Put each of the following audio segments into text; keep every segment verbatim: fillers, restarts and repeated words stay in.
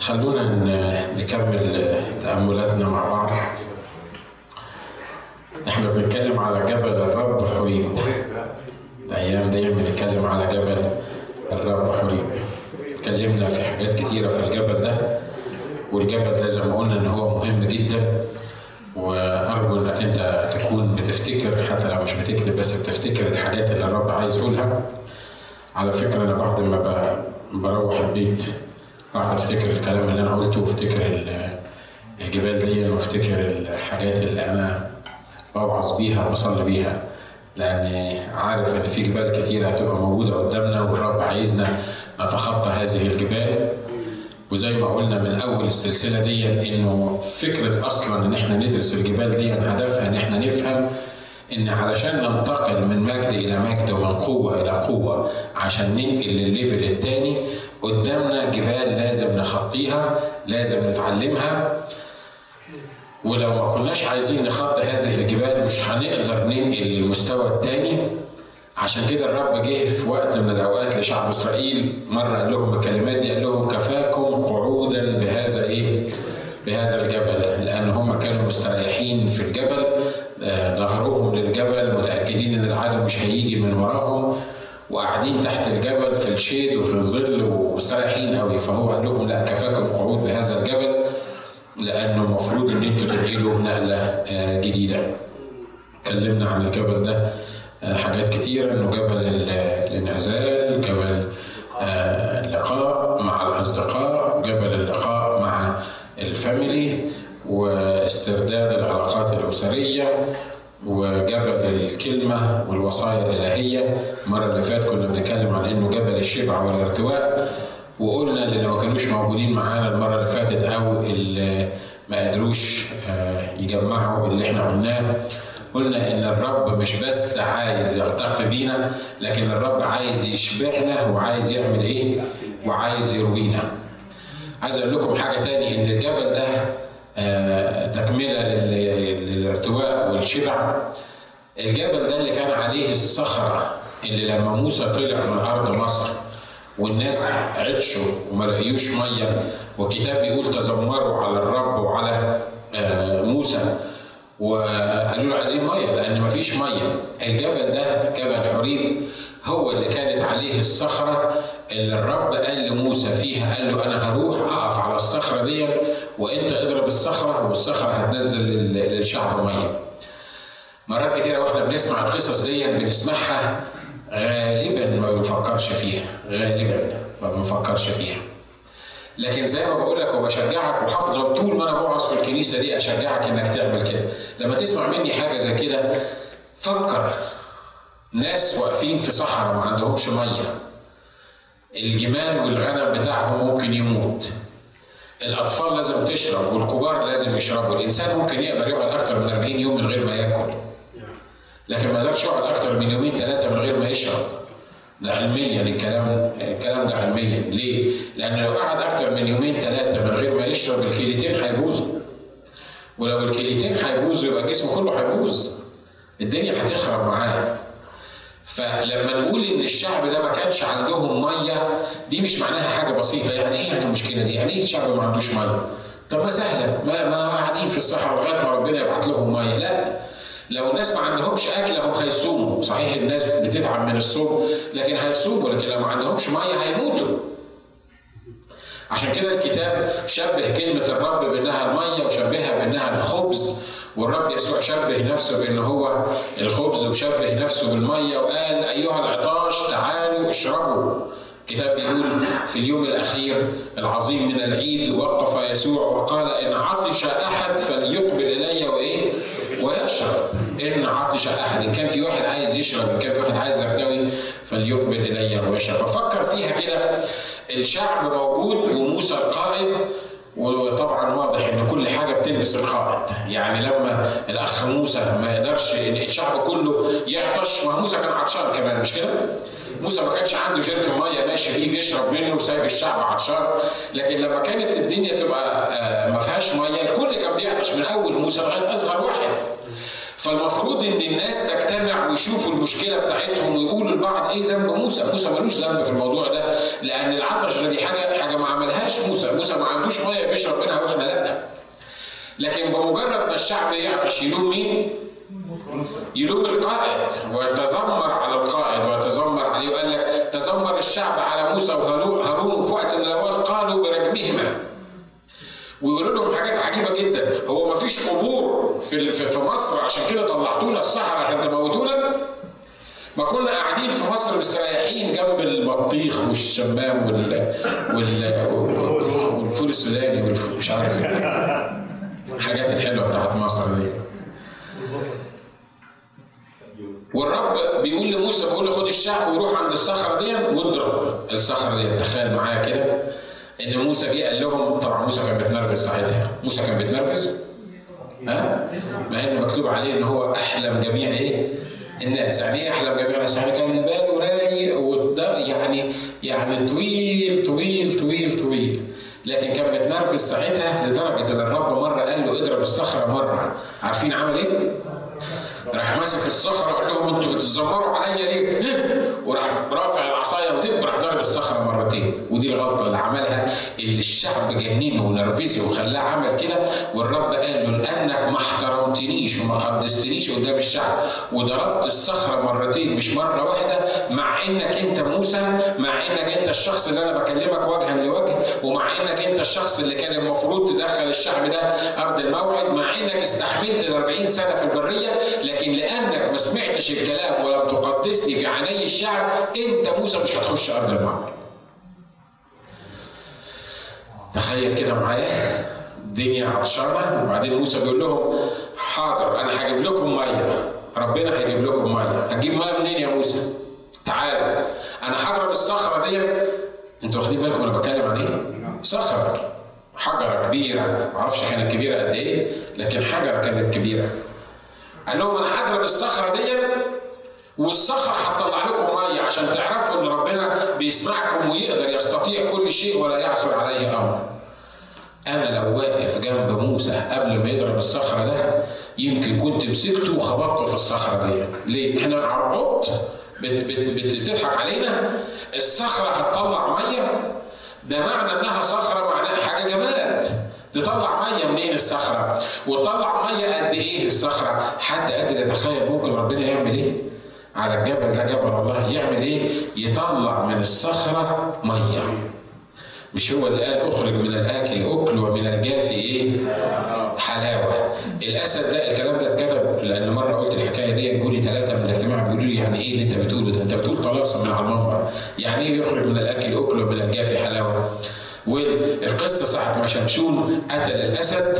خلونا نكمل تأملاتنا مع بعض. احنا بنتكلم على جبل الرب حوريب. الايام دي بنتكلم على جبل الرب حوريب. اتكلمنا في حاجات كتيرة في الجبل ده، والجبل ده زي ما قلنا ان هو مهم جدا، وارجو انك انت تكون بتفتكر حتى لو مش بتكتب، بس بتفتكر الحاجات اللي الرب عايز يقولها. على فكرة انا بعد ما بروح البيت بعد افتكر الكلام اللي انا قلته، وافتكر الجبال دي، وافتكر الحاجات اللي انا بوعظ بيها وبصلي بيها، لان عارف ان في جبال كتير هتبقى موجوده قدامنا، والرب عايزنا نتخطى هذه الجبال. وزي ما قلنا من اول السلسله دي انه فكره اصلا ان احنا ندرس الجبال دي هدفها ان احنا نفهم ان علشان ننتقل من مجد الى مجد ومن قوه الى قوه، عشان ننقل للليفل الثاني، قدامنا جبال لازم نخطيها، لازم نتعلمها. ولو ما كناش عايزين نخطي هذه الجبال مش هنقدر ننقل للمستوى الثاني. عشان كده الرب جه في وقت من الاوقات لشعب اسرائيل، مره قال لهم الكلمات دي، قال لهم كفاكم قعودا بهذا ايه؟ بهذا الجبل. لان هم كانوا مستريحين في الجبل، ظهرهم للجبل، متاكدين ان العدو مش هيجي من وراهم، وقاعدين تحت الجبل في الشيد وفي الظل ومستريحين قوي. فهو قال لهم لا، كفاكم قعود بهذا الجبل، لانه المفروض ان انتوا تنقلوا نقله جديده. اتكلمنا عن الجبل ده حاجات كتيره، انه جبل الانعزال، جبل اللقاء مع الاصدقاء، جبل اللقاء مع الفاميلي، واسترداد العلاقات الاسريه، وجبل الكلمه والوصايا الالهيه. المره اللي فاتت كنا بنتكلم عن انه جبل الشبع والارتواء، وقلنا اللي ما كانوش موجودين معانا المره اللي فاتت او اللي ما قدروش يجمعوا اللي احنا قلناه، قلنا ان الرب مش بس عايز يلتقي بينا، لكن الرب عايز يشبعنا، وعايز يعمل ايه؟ وعايز يروينا. عايز اقول لكم حاجه تاني، ان الجبل ده تكمله للارتواء والشبع. الجبل ده اللي كان عليه الصخره اللي لما موسى طلع من ارض مصر والناس عطشوا وما لقيوش ميه، والكتاب بيقول تذمروا على الرب وعلى موسى وقالوا له عايزين ميه لان ما فيش ميه. الجبل ده جبل حوريب هو اللي كانت عليه الصخره اللي الرب قال لموسى فيها، قال له انا هروح اقف على الصخره دي، وانت اضرب الصخره والصخره هتنزل للشعب ميه. مرات كتيره واحنا بنسمع القصص دي بنسمعها غالبا ما بنفكرش فيها، غالبا ما بنفكرش فيها. لكن زي ما بقول لك وبشجعك وحافظك طول ما انا بوعظ في الكنيسه دي، اشجعك انك تعمل كده. لما تسمع مني حاجه زي كده فكر، ناس واقفين في صحراء ما عندهمش ميه، الجمال والغنم بتاعهم ممكن يموت، الاطفال لازم تشرب والكبار لازم يشربوا، الانسان ممكن يقدر يقعد اكتر من أربعين يوم من غير ما ياكل، لكن ما قدرش يقعد اكتر من يومين ثلاثه من غير ما يشرب. ده علميا الكلام، الكلام ده علميا. ليه؟ لان لو قعد اكتر من يومين ثلاثه من غير ما يشرب الكليتين هيبوظوا، ولو الكليتين هيبوظوا يبقى الجسم كله هيبوظ، الدنيا هتخرب معاه. فلما نقول ان الشعب ده ما كانش عندهم ميه، دي مش معناها حاجه بسيطه. يعني ايه يعني المشكله دي؟ يعني ايه الشعب ما عندوش ميه؟ طب ما سهله، ما قاعدين في الصحراء لغايه ما ربنا يبعت لهم ميه. لا، لو الناس ما عندهمش اكل هم هيصوموا، صحيح الناس بتتعب من الصوم لكن هيصوموا، لكن لو ما عندهمش ميه هيموتوا. عشان كده الكتاب شبه كلمه الرب بانها الميه، وشبهها بانها الخبز، والرب يسوع شبه نفسه بان هو الخبز، وشبه نفسه بالميه وقال ايها العطاش تعالوا اشربوا. الكتاب بيقول في اليوم الاخير العظيم من العيد وقف يسوع وقال ان عطش احد فليقبل الي وايه؟ ويشرب. ان عطش احد، ان كان في واحد عايز يشرب، ان كان في واحد عايز يرتوي فليقبل الي ويشرب. ففكر فيها كده، الشعب موجود وموسى القائد، وطبعا واضح ان كل حاجه بتلبس القائد. يعني لما الاخ موسى ما يقدرش، الشعب كله يعطش، ما موسى كان عطشان كمان مش كده؟ موسى ما كانش عنده جركن ميه ماشي فيه بيشرب منه وسايب الشعب عطشان، لكن لما كانت الدنيا تبقى ما فيهاش ميه الكل كان بيعطش من اول موسى لغايه اصغر واحد. فالمفروض ان الناس تجتمع ويشوفوا المشكله بتاعتهم ويقولوا لبعض ايه ذنب موسى؟ موسى ملوش ذنب في الموضوع ده، لان العطش ده دي حاجه حاجه ما عملهاش عندناش موسى، موسى ما عندوش ميه بيشرب منها واحنا لا. لكن بمجرد ما الشعب يعطش يلوم مين؟ يلوم القائد، ويتذمر على القائد ويتذمر عليه، وقال لك تذمر الشعب على موسى وهارون وفؤاد النبوات قالوا برجمهما. ويقولوا لهم حاجات عجيبه جدا، هو ما فيش قبور في في مصر عشان كده طلعتونا الصحراء عشان تموتونا؟ ما كنا قاعدين في مصر مستريحين جنب البطيخ والشمام وال والفول السوداني والفول مش عارف الحاجات الحلوه بتاعت مصر دي. والرب بيقول لموسى، بيقول له خد الشعب وروح عند الصخره دي واضرب الصخره دي. تخيل معايا كده ان موسى جه قال لهم، طبعا موسى كان بيتنرفز ساعتها، موسى كان بيتنرفز ها؟ مع ان مكتوب عليه ان هو احلم جميع ايه؟ الناس. يعني ايه احلم جميع الناس؟ يعني كان باله رايق وده يعني يعني طويل طويل طويل طويل، لكن كان بيتنرفز ساعتها لدرجه ان الرب مره قال له اضرب الصخره مره. عارفين عمل ايه؟ راح ماسك الصخره وقال لهم انتوا بتتذمروا عليا ليه؟ وراح رافع العصايه ودب راح ضارب الصخره مرتين. ودي الغلطه اللي عملها، اللي الشعب جننه ونرفزه وخلاه عمل كده. والرب قال له لانك ما احترمتنيش وما قدستنيش قدام الشعب وضربت الصخره مرتين مش مره واحده، مع انك انت موسى، مع انك انت الشخص اللي انا بكلمك وجها لوجه، ومع انك انت الشخص اللي كان المفروض تدخل الشعب ده ارض الموعد، مع انك استحملت ال أربعين سنه في البريه، لكن لانك ما سمعتش الكلام ولم تقدسني في عيني الشعب انت موسى مش هتخش ارض الموعد. تخيل كده معايا، الدنيا عطشانه وبعدين موسى بيقول لهم حاضر انا هجيب لكم ميه، ربنا هيجيب لكم ميه. هتجيب ميه منين يا موسى؟ تعالوا انا هضرب الصخره دي. انتوا واخدين بالكم انا بتكلم عن ايه؟ صخره، حجره كبيره، معرفش كانت كبيره قد ايه لكن حجره كانت كبيره. قال لهم انا هضرب الصخره دي والصخره هتطلع لكم ميه عشان تعرفوا ان ربنا بيسمعكم ويقدر يستطيع كل شيء ولا يعثر عليه امر. انا لو واقف جنب موسى قبل ما يضرب الصخره ده يمكن كنت مسكته وخبطته في الصخره دي. ليه؟ احنا عبط بتضحك علينا، الصخره هتطلع ميه، ده معنى انها صخره، معناها حاجه جماد. تطلع ميه منين الصخره؟ وتطلع ميه قد ايه الصخره؟ حد قادر يتخيل ممكن ربنا يعمل ايه؟ على الجبل ده، جبل الله، يعمل ايه؟ يطلع من الصخره ميه. مش هو اللي قال اخرج من الاكل اكل ومن الجاف ايه؟ حلاوه. الاسد ده الكلام ده اتكتب، لان مره قلت الحكايه دي يقولي ثلاثه من الاجتماع بيقولوا لي يعني ايه اللي انت بتقوله ده؟ انت بتقول طلاسم من على المنبر، يعني ايه يخرج من الاكل اكل ومن الجاف حلاوه؟ والقصه ساعه ما شمشون قتل الاسد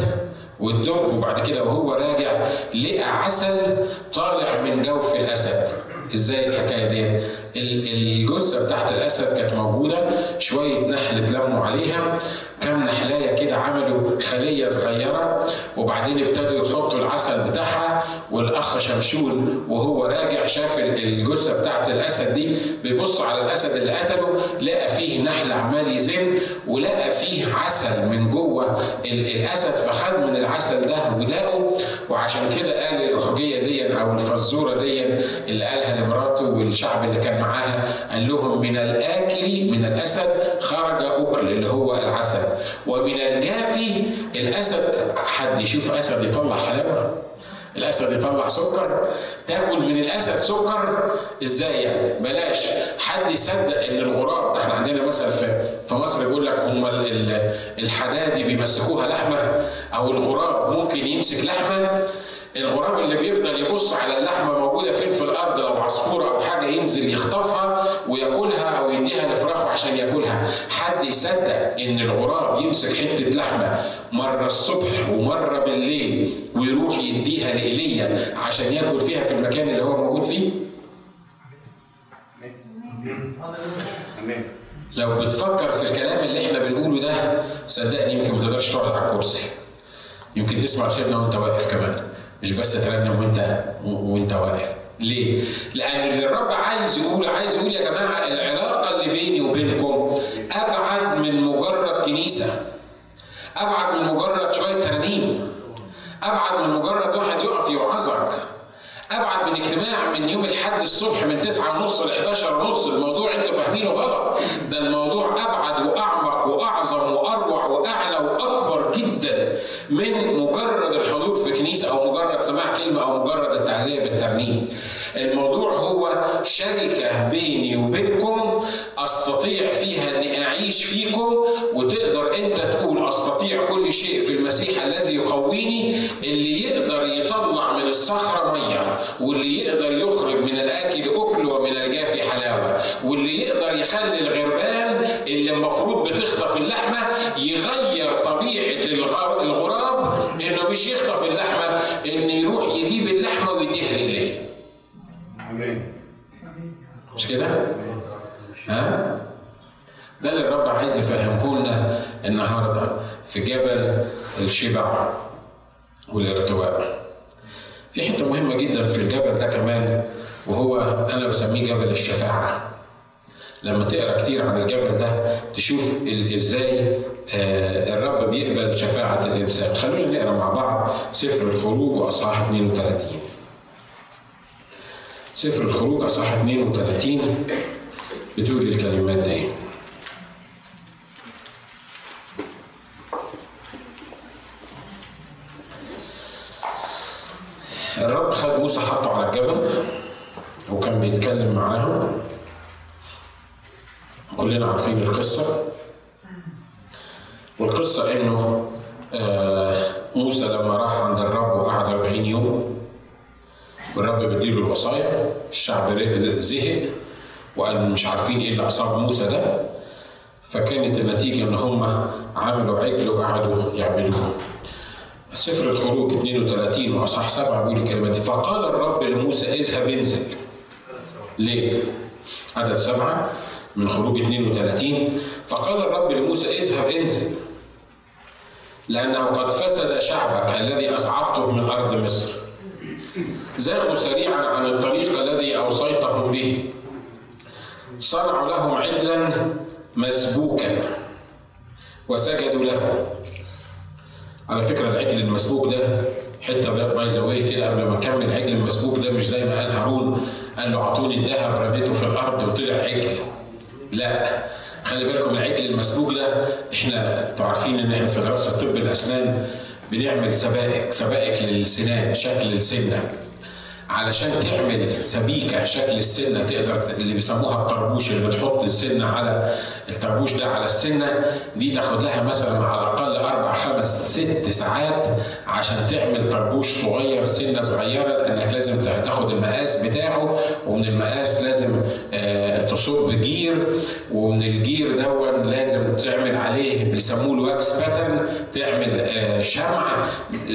والدب، وبعد كده وهو راجع لقى عسل طالع من جوف الاسد. ازاي الحكايه دي؟ الجثه بتاعت الاسد كانت موجوده، شويه نحل اتلموا عليها، كام نحلايه كده عملوا خليه صغيره، وبعدين ابتدوا يحطوا العسل بتاعها. والاخ شمشون وهو راجع شاف الجثه بتاعت الاسد دي، بيبص على الاسد اللي قتله، لقى فيه نحل عمال يزن ولقى فيه عسل من جوه الاسد، فخد من العسل ده ولاقه. وعشان كده قال الاحجيه دي او الفزوره دي اللي قالها لمراته والشعب اللي كان معاها، قال لهم من الاكل، من الاسد خرج اكل اللي هو العسل، ومن الجافي الاسد. حد يشوف اسد يطلع حلاوه؟ الاسد يطلع سكر؟ تاكل من الاسد سكر؟ ازاي يعني؟ بلاش. حد يصدق ان الغراب، احنا عندنا مثل في مصر بيقول لك هم الحدادي بيمسكوها لحمه، او الغراب ممكن يمسك لحمه. الغراب اللي بيفضل يبص على اللحمه موجوده فين في الارض، لو عصفوره او حاجه ينزل يخطفها وياكلها او يديها لفراخه عشان ياكلها. حد يصدق ان الغراب يمسك حته لحمه مره الصبح ومره بالليل ويروح يديها لإيليا عشان ياكل فيها في المكان اللي هو موجود فيه؟ لو بتفكر في الكلام اللي احنا بنقوله ده صدقني يمكن ما تقدرش تقعد على الكرسي، يمكن تسمع الخدمه وانت واقف كمان، مش بس ترنم وانت وانت واقف. ليه؟ لان اللي الرب عايز يقول، عايز يقول يا جماعه العلاقه اللي بيني وبينكم ابعد من مجرد كنيسه، ابعد من مجرد شويه ترانيم، ابعد من مجرد واحد يقف يوعظك، ابعد من اجتماع من يوم الاحد الصبح من تسعة ونص ل احداشر ونص. الموضوع انتوا فاهمينه غلط، ده الموضوع ابعد واعمق واعظم واعظم واروع واعلى واكبر جدا من مجرد الحضور في كنيسه او مجرد سماع كلمه او مجرد التعزيه بالترنيم. الموضوع هو شركه بيني وبينكم استطيع فيها اني اعيش فيكم، وتقدر انت تقول استطيع كل شيء في المسيح الذي يقويني، اللي يقدر يطلع من الصخره ميه، واللي يقدر يخرج من الاكل اكل ومن الجافي حلاوه، واللي يقدر يخلي الغربان اللي المفروض بتخطف اللحمه يغير طبيعه الغراب انه مش يخطف اللحمه، انه يروح يجيب اللحمه ويديها لله. امين، مش كده؟ ها؟ ده اللي الرب عايز يفهمه لنا النهارده في جبل الشبع والارتواء. في حته مهمه جدا في الجبل ده كمان، وهو انا بسميه جبل الشفاعه. لما تقرا كتير عن الجبل ده تشوف ازاي الرب بيقبل شفاعه الانسان. خلونا نقرا مع بعض سفر الخروج واصحاح اثنين وثلاثين. سفر الخروج اصحاح اثنين وثلاثين بتقول الكلمات دي. الرب خد موسى حطه على الجبل وكان بيتكلم معاهم، كلنا عارفين القصة. والقصة انه موسى لما راح عند الرب وقعد أربعين يوم والرب بيديله الوصايا، الشعب زهق وقال مش عارفين ايه اللي اصاب موسى ده، فكانت النتيجة ان هم عملوا عجل وقعدوا يعملوه. سفر الخروج اثنين وثلاثين واصحاح سبعة بيقول الكلمات: فقال الرب لموسى اذهب انزل. ليه؟ عدد سبعة من خروج اثنين وثلاثين: فقال الرب لموسى اذهب انزل لانه قد فسد شعبك الذي اصعدته من ارض مصر، زاغوا سريعا عن الطريق الذي اوصيتهم به، صنعوا لهم عجلا مسبوكا وسجدوا له. على فكره العجل المسبوك ده حته باي ذا واي كده، قبل ما نكمل، العجل المسبوك ده مش زي ما قال هارون قال له اعطوني الذهب رميته في الارض وطلع عجل. لا، خلي بالكم العجل المسبوك ده احنا انتوا عارفين ان احنا في دراسه طب الاسنان بنعمل سبائك، سبائك للسنان شكل السنه، علشان تعمل سبيكه شكل السنه تقدر، اللي بيسموها الطربوش، اللي بتحط السنه على الطربوش ده على السنه دي، تاخد لها مثلا على الاقل اربع خمس ست ساعات عشان تعمل طربوش صغير، سنه صغيره، لانك لازم تاخد المقاس بتاعه، ومن المقاس لازم تصب جير، ومن الجير دون لازم تعمل عليه بيسموه الواكس باترن، تعمل شمع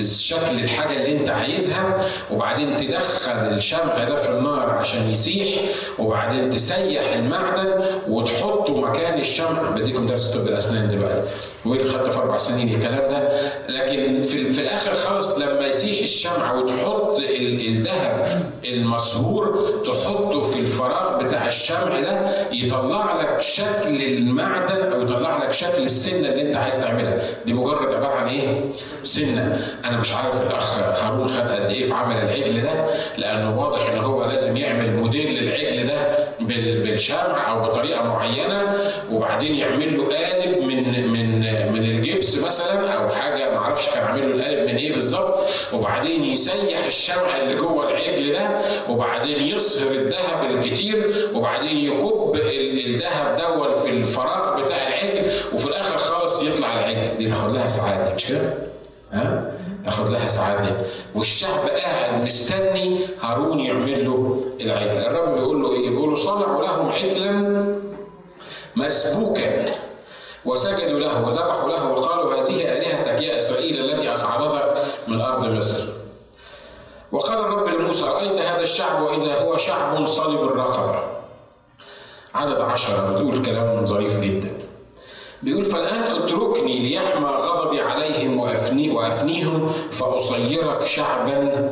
شكل الحاجه اللي انت عايزها، وبعدين تدخل الشمع ده في النار عشان يسيح، وبعدين تسيح المعدن وتحطه مكان الشمع. بديكم درس طب الاسنان دلوقتي، وايه اللي خدته في اربع سنين الكلام ده. لكن في, في الاخر خالص لما يسيح الشمع وتحط الذهب المصهور تحطه في الفراغ بتاع الشمع ده، يطلع لك شكل المعدن او يطلع لك شكل السنه اللي انت عايز تعملها. دي مجرد عباره عن ايه؟ سنه. انا مش عارف الاخ هارون خد قد ايه في عمل العجل ده، لانه واضح ان هو لازم يعمل موديل للعجل ده بالشمع او بطريقه معينه، وبعدين يعمل له قالب من من من الجبس مثلا او حاجه، ما اعرفش كان عامل له القالب من ايه بالظبط، وبعدين يسيح الشمع اللي جوه العجل ده، وبعدين يصهر الذهب الكتير، وبعدين يكب الذهب دون في الفراغ بتاع العجل، وفي الاخر خالص يطلع العجل. دي تاخد لها ساعات دي، مش كده؟ ها؟ تاخد لها ساعات دي، والشعب قاعد مستني هارون يعمل له العجل. الرب بيقول له ايه؟ بيقول له صنعوا لهم عجلا مسبوكا وسجدوا له وذبحوا له وقالوا هذه آلهتك يا إسرائيل التي أصعدتك من أرض مصر. وقال الرب لموسى أين هذا الشعب وإذا هو شعب صلب الرقبة. عدد عشرة بتقول كلام ظريف جدا، بيقول فالآن اتركني ليحمى غضبي عليهم وأفني وأفنيهم فأصيرك شعبا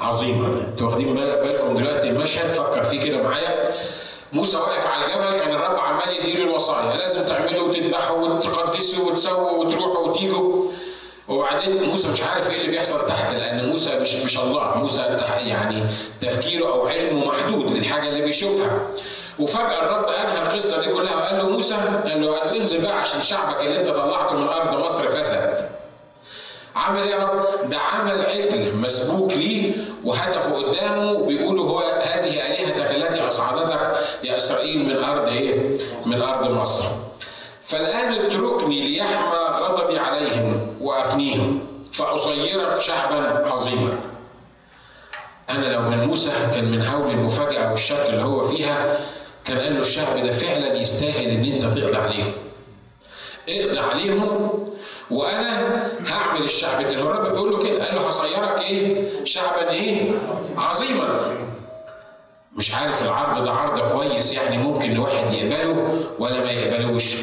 عظيما. انتوا واخدين بالكم دلوقتي مشهد، فكر فيه كده معايا. موسى واقف على الجبل، كان الرب عمال يديله الوصايا، لازم تعمله وتذبحه وتقدسه وتسوه وتروحه وتيجه، وبعدين موسى مش عارف ايه اللي بيحصل تحت، لان موسى مش مش الله، موسى يعني تفكيره او علمه محدود للحاجه اللي بيشوفها، وفجأة الرب أنهى القصة دي كلها وقال له موسى قال له قال له انزل بقى عشان شعبك اللي أنت طلعته من أرض مصر فسد. عمل إيه يا رب؟ ده عمل عجل مسبوك ليه وهتفه قدامه وبيقولوا هو هذه آلهتك التي أصعدتك يا إسرائيل من أرض إيه؟ من أرض مصر. فالآن اتركني ليحمى غضبي عليهم وأفنيهم فأصيرك شعبا عظيما. أنا لو من موسى كان من هول المفاجأة والشك اللي هو فيها كان قال له الشعب ده فعلا يستاهل إن أنت تقضي عليهم. اقضي عليهم وأنا هعمل الشعب ده. هو الرب بيقول له كده قال له هصيرك إيه؟ شعبا إيه؟ عظيما. مش عارف العرض ده عرض كويس يعني ممكن واحد يقبله ولا ما يقبلوش،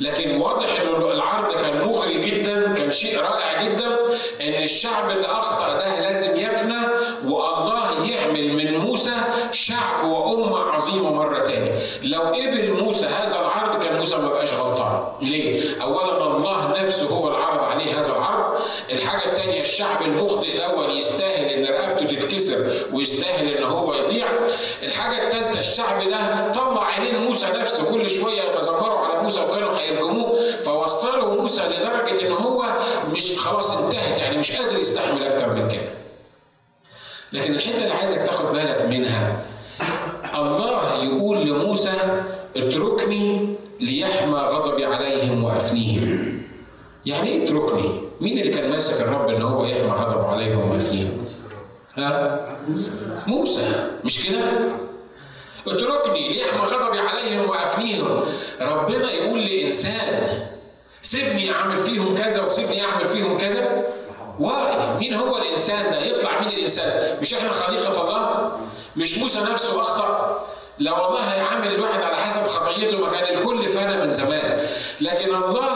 لكن واضح إن العرض كان مغري جدا، كان شيء رائع جدا إن الشعب اللي أخطأ ده لازم يفنى والله يعمل من موسى شعب وأمة عظيمة مرة تاني. لو قبل موسى هذا العرض كان موسى ما بقاش غلطان. ليه؟ أولا الله نفسه هو العرض عليه هذا العرض. الحاجة التانية الشعب المخطئ الأول يستاهل إن رقبته تتكسر ويستاهل إن هو يضيع. الحاجة التالتة الشعب ده طلع عينين موسى نفسه كل شوية يتذكروا على موسى وكانوا هيرجموه، فوصلوا موسى لدرجة إن هو مش خلاص انتهت يعني مش قادر يستحمل أكتر من كده. لكن الحتة اللي عايزك تاخد بالك منها الله يقول لموسى اتركني ليحمى غضبي عليهم وأفنيهم. يعني ايه اتركني؟ مين اللي كان ماسك الرب ان هو يحمى غضبه عليهم وأفنيهم؟ ها؟ موسى مش كده؟ اتركني ليحمى غضبي عليهم وأفنيهم. ربنا يقول لإنسان سيبني أعمل فيهم كذا وسيبني أعمل فيهم كذا. واي مين هو الانسان ده؟ يطلع مين الانسان؟ مش احنا خليقه الله؟ مش موسى نفسه اخطا؟ لا والله هيعامل الواحد على حسب خطيته، ما كان الكل فانا من زمان. لكن الله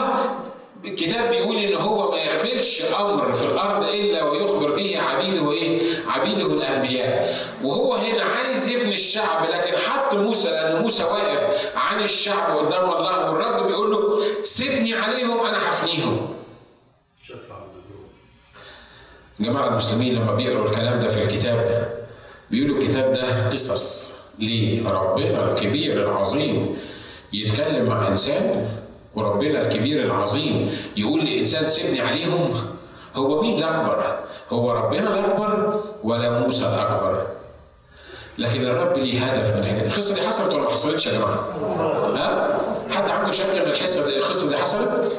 الكتاب بيقول ان هو ما يعملش امر في الارض الا ويخبر به عبيده ايه؟ عبيده الانبياء. وهو هنا عايز يفني الشعب لكن حط موسى لان موسى واقف عن الشعب قدام الله والرب بيقول له سيبني عليهم انا هفنيهم. جماعة المسلمين لما بيقروا الكلام ده في الكتاب ده بيقولوا الكتاب ده قصص. ليه؟ ربنا الكبير العظيم يتكلم مع إنسان وربنا الكبير العظيم يقول لإنسان سيبني عليهم. هو مين الأكبر؟ هو ربنا الأكبر ولا موسى الأكبر؟ لكن الرب ليه هدف من هنا. القصة دي حصلت ولا ما حصلتش يا جماعة؟ ها؟ حد عنده شك إن القصة دي القصة دي حصلت؟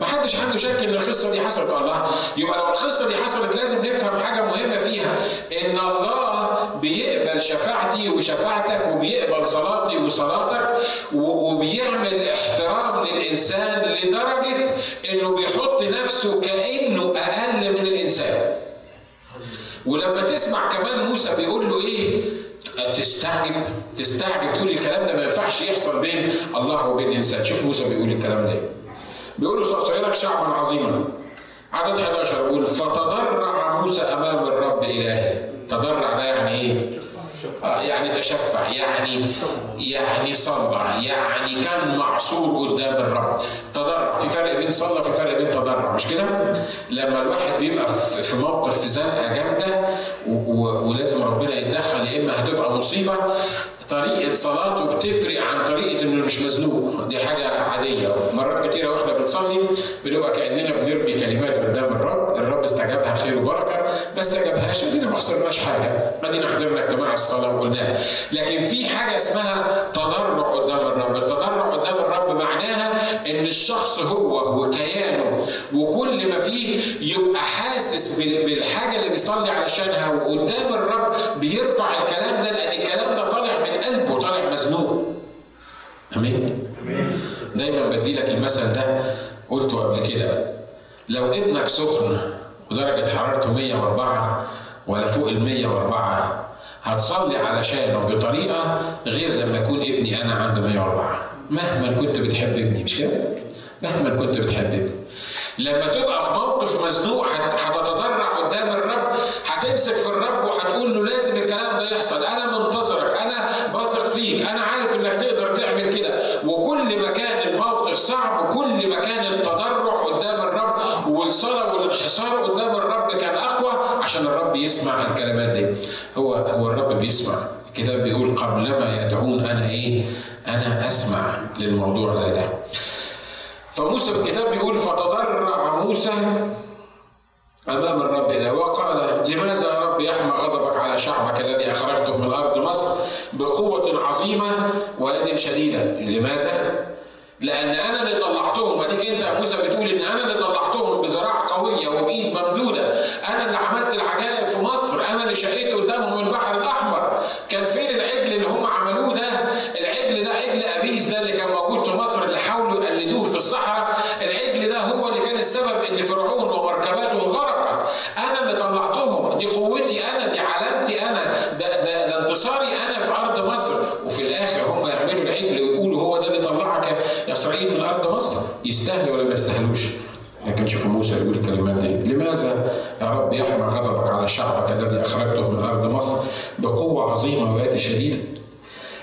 ما حدش عنده شك إن القصة دي حصلت. الله يبقى لو القصة دي حصلت لازم نفهم حاجة مهمة فيها إن الله بيقبل شفاعتي وشفاعتك وبيقبل صلاتي وصلاتك وبيعمل احترام للإنسان لدرجة إنه بيحط نفسه كأنه أقل من الإنسان. ولما تسمع كمان موسى بيقول له إيه؟ تستعجب تستعجب تقول الكلام ده ما ينفعش يحصل بين الله وبين الانسان. شوف موسى بيقول الكلام ده بيقول له سأصيرك شعبا عظيما. عدد حداشر بيقول فتضرع موسى امام الرب الهه. تضرع ده يعني ايه؟ آه يعني تشفع يعني يعني صلى يعني كان معصور قدام الرب. تضرع في فرق بين صلى في فرق بين تضرع مش كده؟ لما الواحد بيبقى في موقف في زنقه جامده ولازم ربنا يتدخل يا اما هتبقى مصيبه طريقه صلاته بتفرق عن طريقه انه مش مزنوق. دي حاجه عاديه مرات كتيره واحنا بنصلي بنبقى كاننا بنرمي كلمات قدام الرب. الرب استجابها خير وبركه ما استجابهاش ادينا ما خسرناش حاجه ادينا حضرنا اجتماع الصلاه وقلناها. لكن في حاجه اسمها تضرع قدام الرب. التضرع قدام الرب معناها ان الشخص هو وكيانه وكل ما فيه يبقى حاسس بالحاجه اللي بيصلي علشانها وقدام الرب بيرفع الكلام ده لان الكلام ده طالع من قلبه طالع مزنوق. امين؟ امين. دايما بدي لك المثل ده قلته قبل كده. لو ابنك سخن ودرجه حرارته مية وأربعة ولا فوق ال مية وأربعة هتصلي علشانه بطريقه غير لما يكون ابني انا عنده مية وأربعة. مهما كنت بتحب ابني مش كده؟ مهما كنت بتحب ابني لما تبقى في موقف مزنوق هتتضرع قدام الرب هتمسك في الرب وهتقول له لازم الكلام ده يحصل. انا منتظرك انا بثق فيك انا عارف انك تقدر تعمل كده. وكل ما كان الموقف صعب كل ما كان التضرع قدام الرب والصلاه والانحصار قدام الرب كان اقوى عشان الرب يسمع الكلمات دي. هو هو الرب بيسمع كده بيقول قبل ما يدعون انا ايه؟ انا اسمع للموضوع زي ده. فموسى الكتاب بيقول فتضرع موسى امام الرب الى وقال لماذا يا رب يحمى غضبك على شعبك الذي اخرجته من ارض مصر بقوه عظيمه ويد شديده؟ لماذا؟ لان انا اللي طلعتهم. اديك انت يا موسى بتقول ان انا اللي طلعتهم بزراعه قويه وبايد ممدوده، انا اللي عملت العجائب في مصر، انا اللي شقيت قدامهم البحر الاحمر. كان فين العجل اللي هم عملوه ده؟ العجل ده عجل ابيس ده اللي كان موجود في مصر، اللي حاولوا يقلدوه في الصحراء. العجل ده هو اللي كان السبب ان فرعون ومركباته غرقت. انا اللي طلعتهم، دي قوتي انا، دي علامتي انا، ده ده, ده انتصاري انا في ارض مصر. وفي الاخر هم يعملوا العجل ويقولوا هو ده اللي طلعك يا اسرائيل من ارض مصر. يستاهلوا ولا ما يستاهلوش؟ لكن شوفوا موسى يقول الكلمات دي، لماذا يا رب يحمى غضبك على شعبك الذي اخرجته من ارض مصر بقوه عظيمه ويد شديده؟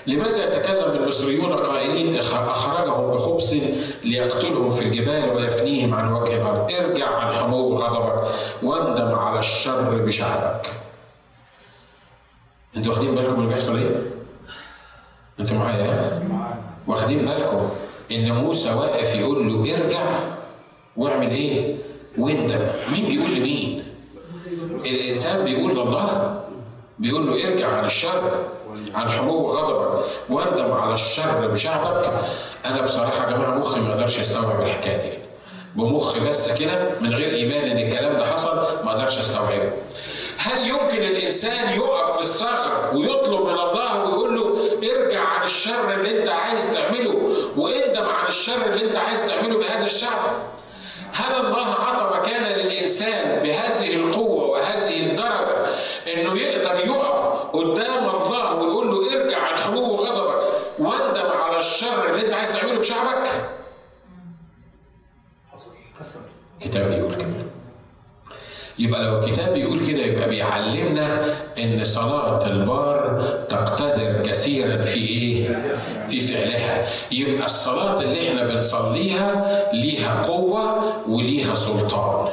لماذا يتكلم المصريون قائلين اخرجهم بخبث ليقتلهم في الجبال ويفنيهم عن وجه الارض؟ ارجع عن حمو غضبك واندم على الشر بشعبك. انتوا واخدين بالكم اللي بيحصل ايه؟ انتوا معايا؟ واخدين بالكم ان موسى واقف يقول له ارجع واعمل ايه؟ واندم. مين بيقول لمين؟ الانسان بيقول لله، بيقول له ارجع عن الشر، عن حمو غضبك، واندم على الشر بشعبك. انا بصراحه يا جماعه مخي ما يقدرش يستوعب الحكايه دي، بمخي بس كده من غير ايمان ان الكلام ده حصل ما اقدرش استوعبه. هل يمكن الانسان يقف في الصخر ويطلب من الله ويقول له ارجع عن الشر اللي انت عايز تعمله واندم عن الشر اللي انت عايز تعمله بهذا الشعب؟ هل الله عطى مكانا للانسان بهذه القوه وهذه الدرجه انه يقدر يقف قدام الله ويقول له ارجع عن حمو غضبك واندم على الشر اللي انت عايز تعمله بشعبك؟ حصل. الكتاب بيقول كده. يبقى لو الكتاب بيقول كده يبقى بيعلمنا ان صلاه البار تقتدر كثيرا في ايه؟ في فعلها. يبقى الصلاه اللي احنا بنصليها ليها قوه وليها سلطان.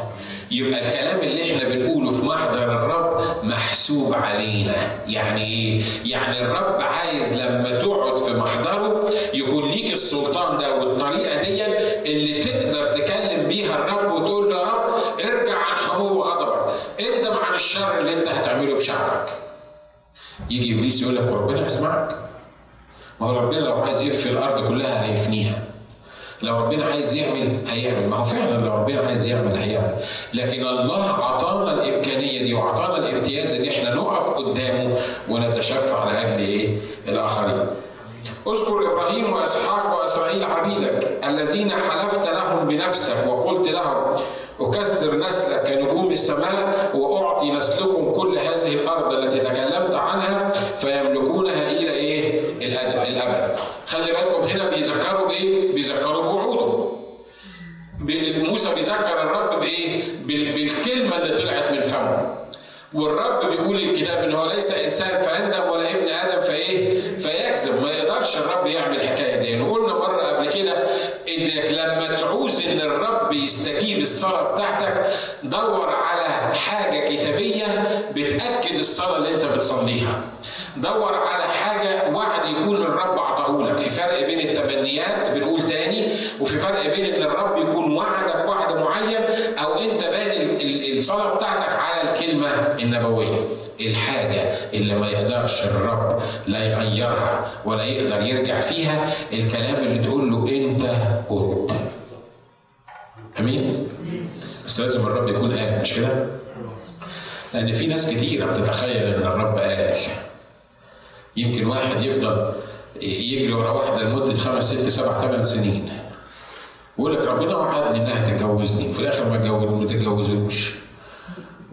يبقى الكلام اللي احنا بنقوله في محضر الرب محسوب علينا. يعني ايه؟ يعني الرب عايز لما تقعد في محضره يكون ليك السلطان ده والطريقه دي اللي تقدر تكلم بيها الرب وتقول له يا رب ارجع عن حمو غضبك، اندم عن الشر اللي انت هتعمله بشعبك. يجي ابليس يقول لك وربنا يسمعك؟ ما هو ربنا لو عايز يفني الارض كلها هيفنيها، لو ربنا عايز يعمل هيعمل. ما هو فعلا لو ربنا عايز يعمل هيعمل، لكن الله عطانا الامكانيه دي وعطانا الامتياز ان احنا نقف قدامه ونتشفع لاجل ايه؟ الاخرين. اذكر ابراهيم واسحاق واسرائيل عبيدك الذين حلفت لهم بنفسك وقلت لهم اكثر نسلك كنجوم السماء واعطي نسلكم كل هذه الارض التي تكلمت عنها فيملكونها الى ايه؟ الابد. خلي بالكم هنا بيذكروا بايه؟ بيذكروا بوعوده. موسى بيذكر الرب بايه؟ بالكلمه اللي طلعت من فمه. والرب بيقول الكتاب ان هو ليس انسان فيندم ولا ابن ادم فايه؟ فيكذب. ما يقدرش الرب يعمل الحكايه دي. وقلنا مره قبل كده انك لما تعوز ان الرب يستجيب الصلاه بتاعتك دور على حاجه كتابيه بتاكد الصلاه اللي انت بتصليها. دور على حاجه وعد يكون الرب عطاهولك. في فرق بين التمنيات بنقول تاني، وفي فرق بين ان الرب يكون وعدك وعد معين او انت باني الصلاه بتاعتك على الكلمه النبويه. الحاجه اللي ما يقدرش الرب لا يغيرها ولا يقدر يرجع فيها الكلام اللي تقول له انت قلت. امين؟ بس لازم الرب يكون قال، مش كده؟ لان في ناس كتير بتتخيل ان الرب قال. يمكن واحد يفضل يجري ورا واحده لمده خمس ست سبع ثمان سنين ويقول لك ربنا وعدني انها تتجوزني وفي الاخر ما تتجوزوش،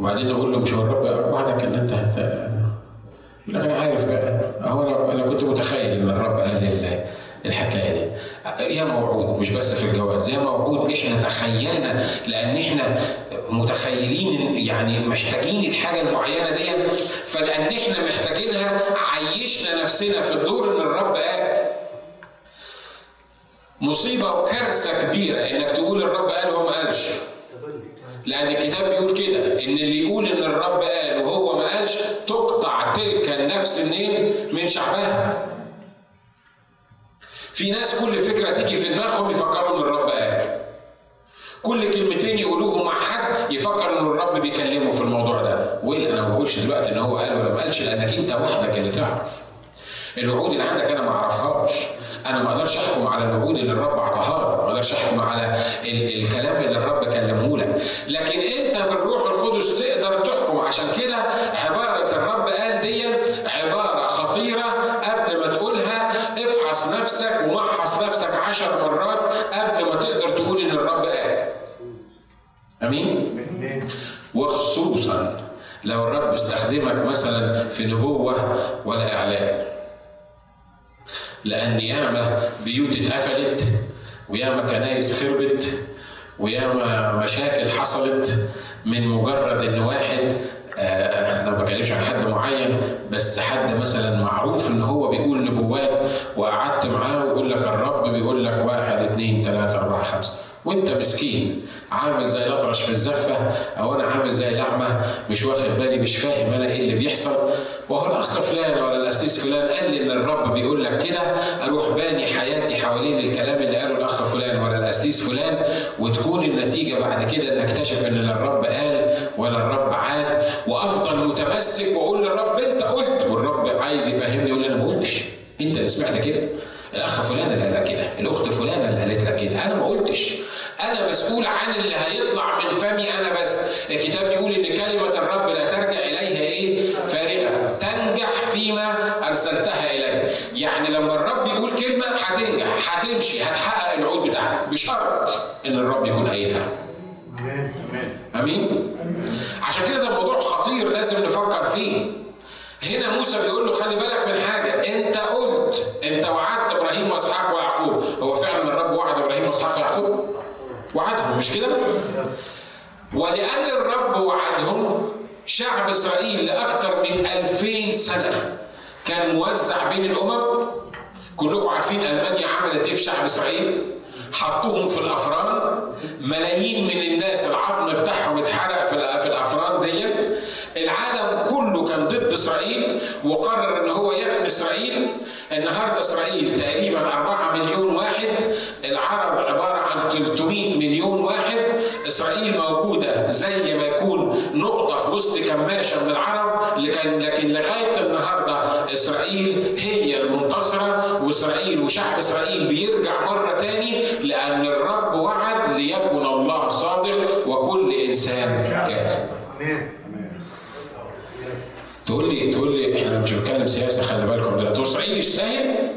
وبعدين اقول له مش هو الرب وعدك ان انت هت في الاخر؟ عارف بقى اهو انا كنت متخيل ان الرب قال الحكايه دي. يا موعود، مش بس في الجواز، يا موعود احنا تخيلنا لان احنا متخيلين يعني محتاجين الحاجه المعينه دي، فلان احنا محتاجينها عيشنا نفسنا في الدور ان الرب قال. مصيبه وكارثه كبيره انك تقول الرب قال وهو ما قالش. لان الكتاب بيقول كده ان اللي يقول ان الرب قال وهو ما قالش تقطع تلك النفس منين؟ شعبها. في ناس كل فكرة تيجي في دماغهم يفكروا ان الرب قال، كل كلمتين يقولوهم مع حد يفكر ان الرب بيكلمه في الموضوع ده. وإيه، انا ما بقولش دلوقتي ان هو قال ولا ما قالش، لانك انت وحدك اللي تعرف. الوعود اللي عندك انا ما اعرفهاش، انا ما اقدرش احكم على الوعود اللي الرب اعطاها، ما اقدرش احكم على الكلام اللي الرب كلمه لك، لكن انت بالروح القدس تقدر تحكم. عشان كده عباره الرب قال دي عباره خطيره، قبل ما تقولها افحص نفسك ومحص نفسك عشر مرات قبل ما تقدر تقول ان الرب قال. امين. وخصوصا لو الرب استخدمك مثلا في نبوه ولا اعلان، لأن ياما بيوت اتقفلت وياما كنايس خربت وياما مشاكل حصلت من مجرد إن واحد، أنا ما بكلمش عن حد معين، بس حد مثلا معروف إن هو بيقول نبوات، وقعدت معاه ويقول لك الرب بيقول لك واحد اتنين تلاتة أربعة خمسة، وأنت مسكين عامل زي الأطرش في الزفة، أو أنا عامل زي الأعمى مش واخد بالي، مش فاهم أنا إيه اللي بيحصل، وهو الأخ فلان ولا الأسيس فلان قال لي إن الرب بيقول لك كده، أروح باني حياتي حوالين الكلام اللي قاله الأخ فلان ولا الأسيس فلان، وتكون النتيجة بعد كده إن أكتشف إن لا الرب قال ولا الرب عاد، وأفضل متمسك وأقول للرب أنت قلت، والرب عايز يفهمني يقول لي أنا ما قلتش، أنت اللي سمعت كده، الأخ فلان اللي قال كده، الأخت فلانة اللي قالت لك كده، أنا ما قلتش، أنا مسؤول عن اللي هيطلع من فمي أنا بس. الكتاب بيقول إن كلمة الرب لا ترجع إليها إيه؟ فارغة، تنجح فيما أرسلتها إليه. يعني لما الرب يقول كلمة هتنجح، هتمشي، هتحقق الوعود بتاعتك، بشرط إن الرب يكون قايلها. آمين. آمين. عشان كده ده موضوع خطير لازم نفكر فيه. هنا موسى بيقول له خلي بالك من حاجة، أنت قلت، أنت وعدت إبراهيم وإسحاق ويعقوب. هو فعلا الرب وعد إبراهيم وإسحاق ويعقوب؟ وعدهم، مش كده؟ ولأن الرب وعدهم، شعب إسرائيل لأكثر من ألفين سنة كان موزع بين الأمم. كلكم عارفين ألمانيا عملت إيه في شعب إسرائيل؟ حطوهم في الأفران، ملايين من الناس العظم بتاعهم اتحرق في الأفران دي. العالم كله كان ضد إسرائيل وقرر إن هو يفني إسرائيل. النهارده إسرائيل تقريبا أربعة مليون واحد، العرب عبارة عن ثلاثمائة مليون واحد. إسرائيل موجودة زي ما يكون نقطة في وسط كماشة من العرب، لكن لغاية النهارده إسرائيل هي المنتصرة، وإسرائيل وشعب إسرائيل بيرجع مرة تاني، لأن الرب وعد ليكن الله صادق وكل إنسان كاذب. تقول لي تقول لي احنا مش بنتكلم سياسه، خلي بالكم ده دور اسرائيل يستاهل.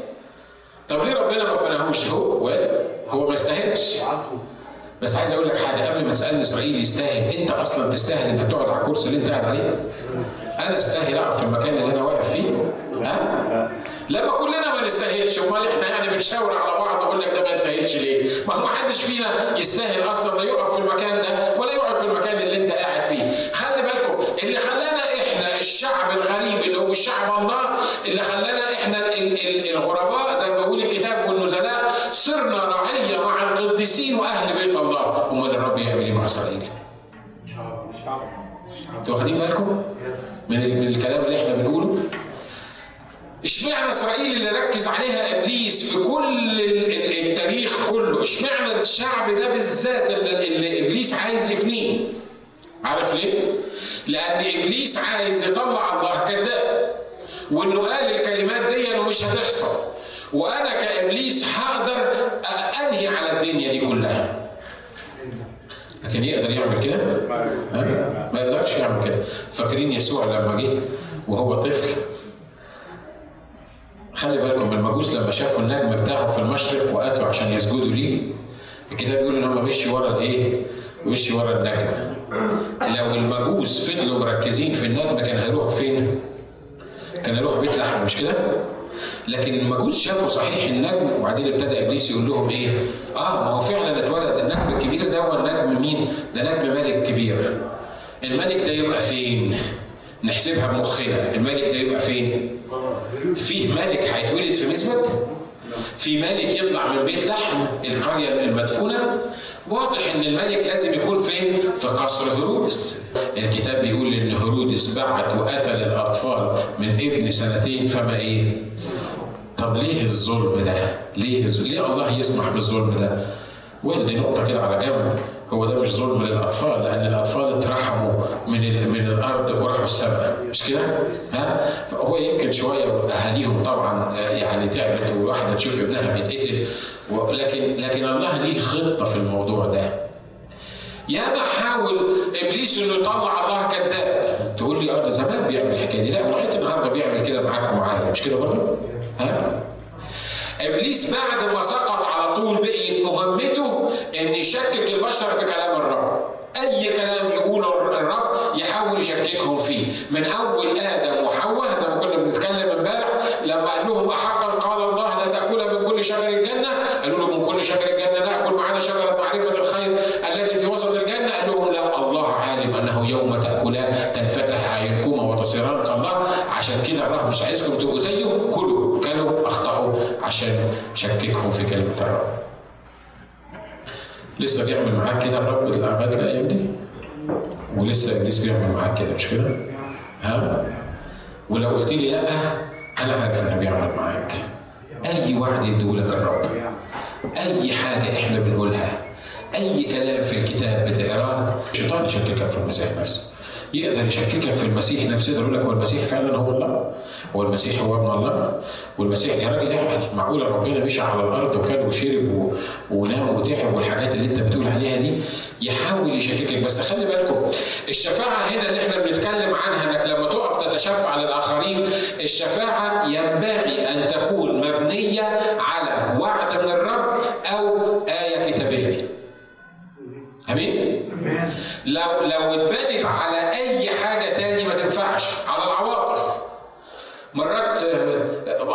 طب ليه ربنا ما فناهوش؟ هو هو ما يستاهلش، بس عايز اقول لك حاجه قبل ما تسالني اسرائيل يستاهل، انت اصلا تستاهل انك تقعد على الكرسي اللي انت قاعد عليه. انا استاهل اقعد في المكان اللي انا واقف فيه؟ ها؟ لما كلنا ما نستاهلش، امال احنا يعني بنشاور على بعض ونقول لك ده ما يستاهلش ليه؟ ما هو ما حدش فينا يستاهل اصلا لا يقف في المكان ده ولا يقعد في المكان اللي انت قاعد فيه. خلي بالكم اللي خلانا الشعب الغريب اللي هو الشعب الله، اللي خلانا احنا الغرباء زي ما بيقول الكتاب والنزلاء، صرنا رعيه مع القديسين واهل بيت الله. امال الرب يعمل ايه مع اسرائيل؟ شعب شعب انتوا واخدين بالكم من من الكلام اللي احنا بنقوله؟ اشمعنى اسرائيل اللي ركز عليها ابليس في كل التاريخ كله، اشمعنى الشعب ده بالذات اللي ابليس عايز يفنيه؟ عارف ليه؟ لأن إبليس عايز يطلع الله كذاب، وإنه قال الكلمات دي إنه مش هتحصل، وأنا كإبليس هقدر أنهي على الدنيا دي كلها. لكن يقدر يعمل كده؟ ما يقدرش يعمل كده. فاكرين يسوع لما جه وهو طفل؟ خلي بالكم المجوس لما شافوا النجم بتاعه في المشرق وقاتوا عشان يسجدوا ليه، الكتاب بيقول إن هم مشي ورا الإيه؟ مشي ورا النجم. لو المجوس فضلوا مركزين في النجم كان هيروحوا فين؟ كان هيروحوا بيت لحم، مش كده؟ لكن المجوس شافوا صحيح النجم، وبعدين ابتدى ابليس يقول لهم ايه؟ اه ما هو فعلا اتولد النجم الكبير ده. هو النجم مين؟ ده نجم ملك كبير. الملك ده يبقى فين؟ نحسبها بمخنا، الملك ده يبقى فين؟ فيه ملك هيتولد في مزبط؟ في ملك يطلع من بيت لحم القريه المدفونه؟ واضح ان الملك لازم يكون فين؟ في قصر هيرودس. الكتاب بيقول ان هيرودس بعت وقتل الاطفال من ابن سنتين فما ايه؟ طب ليه الظلم ده؟ ليه الظلم؟ ليه الله يسمح بالظلم ده؟ ودي نقطه كده على جنب، هو ده مش ظلم للاطفال لان الاطفال اترحموا من من الارض وراحوا السماء، مش كده؟ ها؟ هو يمكن شويه واهاليهم طبعا يعني تعبت والواحده تشوف ابنها بيتقتل، ولكن لكن الله ليه خطه في الموضوع ده. ياما حاول ابليس انه يطلع الله كذاب، تقول لي اه ده زمان بيعمل الحكايه دي، لا لغايه النهارده بيعمل كده معاك ومعايا، مش كده برضه؟ ها؟ ابليس بعد ما سقط على طول بقيت مهمته ان يشكك البشر في كلام الرب، اي كلام يقوله الرب يحاول يشككهم فيه، من اول ادم وحواء زي ما كنا بنتكلم امبارح لما قال لهم احقا قال الله لا تاكل من كل شجر الجنه، قالوا له من كل شجر الجنه ناكل ما عدا شجره معرفه الخير التي في وسط الجنه، قال لهم لا الله عالم انه يوم تاكلان تنفتح اعينكما وتصيران كالنهر، عشان كده الله مش عايزكم تبقوا زيه، كلوا كانوا اخطاوا عشان شككهم في كلمه الرب. لسه بيعمل معاك كده الرب لغايه الايام دي، ولسه ابليس بيعمل معاك كده، مش كده؟ ها؟ ولو قلت لي لا انا عارف انه بيعمل معاك. اي وعد يديهولك الرب، اي حاجه احنا بنقولها، اي كلام في الكتاب بتقراه، الشيطان يشككك في المسيح نفسه، يقدر يشككك في المسيح نفسه، يقول لك هو المسيح فعلا هو الله، هو المسيح هو ابن الله، والمسيح يا راجل اعقل، معقوله ربنا مشى على الارض وكان وشرب ونام وتعب والحاجات اللي انت بتقول عليها دي، يحاول يشككك. بس خلي بالكم الشفاعه هنا اللي احنا بنتكلم عنها، انك لما تقف تتشفع للاخرين، الشفاعه ينبغي ان تكون مبنيه على وعد من الرب او ايه كتابيه. امين؟ لو لو اتبنت على اي حاجه تاني ما تنفعش، على العواطف. مرات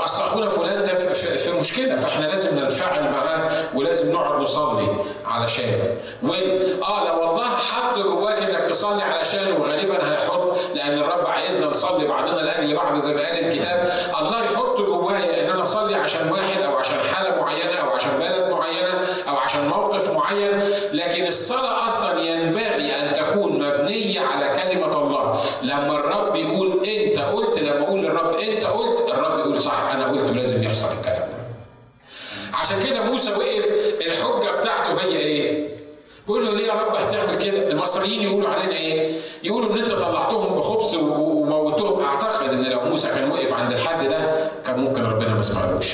اخونا فلان ده في مشكله فاحنا لازم ننفعل معاه ولازم نقعد نصلي علشان، وان اه لو والله حط جواك انك تصلي علشان، وغالبا هيحط لان الرب عايزنا نصلي بعضنا لاجل بعض زي ما قال الكتاب، الله يحط جوايا ان انا اصلي عشان واحد او عشان حاله معينه او عشان بلد معينه او عشان موقف معين، لكن الصلاه اصلا ينبغي ان تكون مبنيه على كلمه الله. لما الرب يقول انت قلت، لما اقول للرب انت قلت، الرب يقول صح انا قلت ولازم يحصل الكلام ده. عشان كده موسى وقف الحجه بتاعته هي ايه؟ بيقول له ليه يا رب هتعمل كده؟ المصريين يقولوا علينا ايه؟ يقولوا ان انت طلعتهم بخبز وموتوهم. اعتقد ان لو موسى كان وقف عند الحد ده كان ممكن ربنا ما يسمعلوش.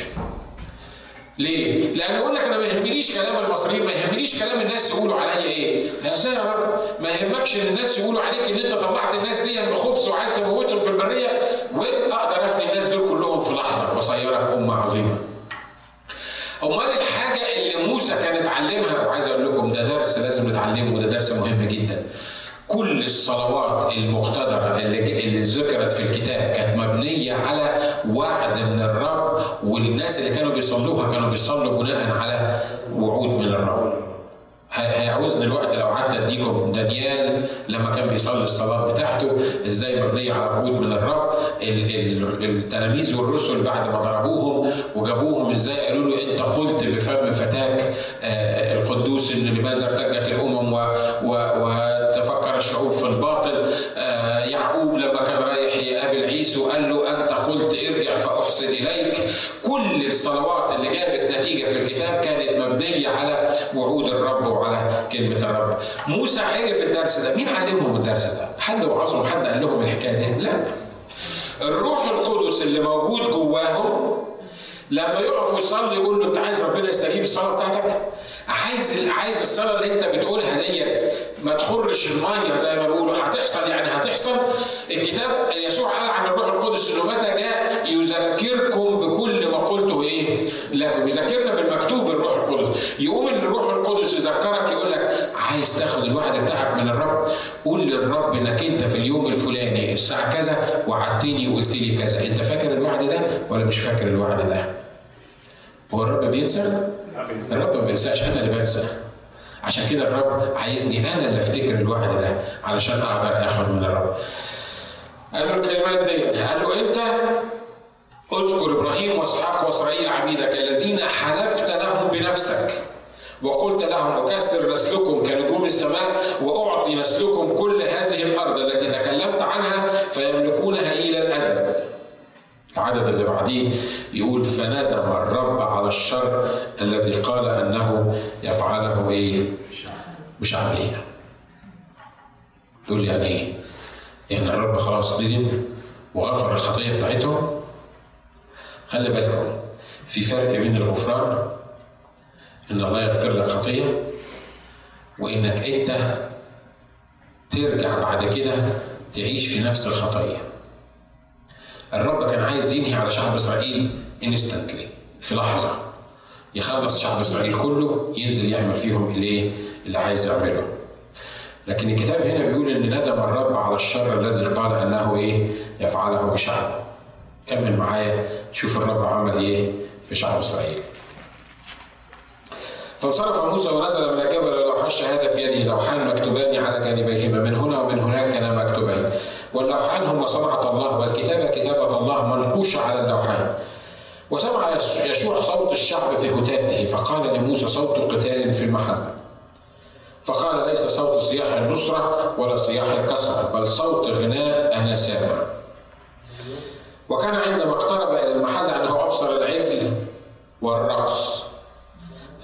ليه؟ لأن يقول لك أنا ما يهمنيش كلام المصريين، ما يهمنيش كلام الناس يقولوا عليا إيه؟ إزاي يا رب؟ ما يهمكش إن الناس يقولوا عليك إن أنت طلعت الناس دي من خبز وعايز تموتهم في البرية، وأقدر أفني الناس دول كلهم في لحظة وأصيرك أمة عظيمة. أمال الحاجة اللي موسى كان اتعلمها، وعايز أقول لكم ده درس لازم نتعلمه، ده درس مهم جدا. كل الصلوات المقتدرة اللي, اللي ذكرت في الكتاب كانت مبنية على وعد من الرب، والناس اللي كانوا بيصلوها كانوا بيصلوا بناء على وعود من الرب. هيعوزني الوقت لو قعدت اديكم دانيال لما كان بيصلي الصلاة بتاعته ازاي مبنية على وعود من الرب. التلاميذ والرسل بعد ما ضربوهم وجابوهم ازاي قالوا له انت قلت بفم فتاك القدوس ان لماذا ارتجت الامم و, و, و الشعوب في الباطل. آه يعقوب لما كان رايح يقابل عيسو وقال له انت قلت ارجع فاحسن اليك. كل الصلوات اللي جابت نتيجه في الكتاب كانت مبنيه على وعود الرب وعلى كلمه الرب. موسى عرف الدرس ده، مين علمهم الدرس ده؟ حد وعظهم؟ حد قال لهم الحكايه دي؟ لا. الروح القدس اللي موجود جواهم لما يقف يصلي يقول له انت عايز ربنا يستجيب الصلاه بتاعتك؟ عايز عايز الصلاه اللي انت بتقولها دي ما تخرش الميه زي ما بيقولوا، هتحصل يعني هتحصل. الكتاب يسوع قال عن الروح القدس انه متى جاء يذكركم بكل ما قلته ايه؟ لكم. يذكرنا بالمكتوب الروح القدس. يقوم الروح القدس يذكرك يقول لك عايز تاخد الوعد بتاعك من الرب؟ قول للرب انك انت في اليوم الفلاني الساعه كذا وعدتني وقلت لي كذا. انت فاكر الوعد ده ولا مش فاكر الوعد ده؟ هو الرب بينسى؟ الرب ما بينساش، انا اللي بنسى. عشان كده الرب عايزني انا اللي افتكر الوعد ده علشان اقدر اخد من الرب. قال له الكلمات دي، قال له انت اذكر ابراهيم واسحاق واسرائيل عبيدك الذين حلفت لهم بنفسك وقلت لهم أكسر نسلكم كنجوم السماء وأعطي نسلكم كل هذه الأرض التي تكلمت عنها فيملكونها إلى الأبد. العدد اللي بعديه يقول فندم الرب على الشر الذي قال أنه يفعله إيه؟ بشعبنا. تقول يعني إيه؟ يعني الرب خلاص ندم وغفر الخطية بتاعتهم؟ خلي بالكم في فرق بين الغفران إن الله يغفر لك خطية وإنك أنت ترجع بعد كده تعيش في نفس الخطية. الرب كان عايز ينهي على شعب إسرائيل انستنتلي في لحظة، يخلص شعب إسرائيل كله ينزل يعمل فيهم اللي اللي عايز يعمله. لكن الكتاب هنا بيقول إن ندم الرب على الشر الذي قال أنه إيه يفعله بشعبه. كمل معايا شوف الرب عمل إيه في شعب إسرائيل. فانصرف موسى ونزل من الجبل ولوحان الشهادة في يده، لوحان مكتوبان على جانبيهما من هنا ومن هناك كانا مكتوبين، واللوحان هما صنعة الله والكتابة كتابة الله منقوشة على اللوحان. وسمع يشوع صوت الشعب في هتافه فقال لموسى صوت قتال في المحنة، فقال ليس صوت صياح النصرة ولا صياح الكسرة بل صوت غناء أنا سامع. وكان عندما اقترب إلى المحنة أنه أبصر العجل والرقص،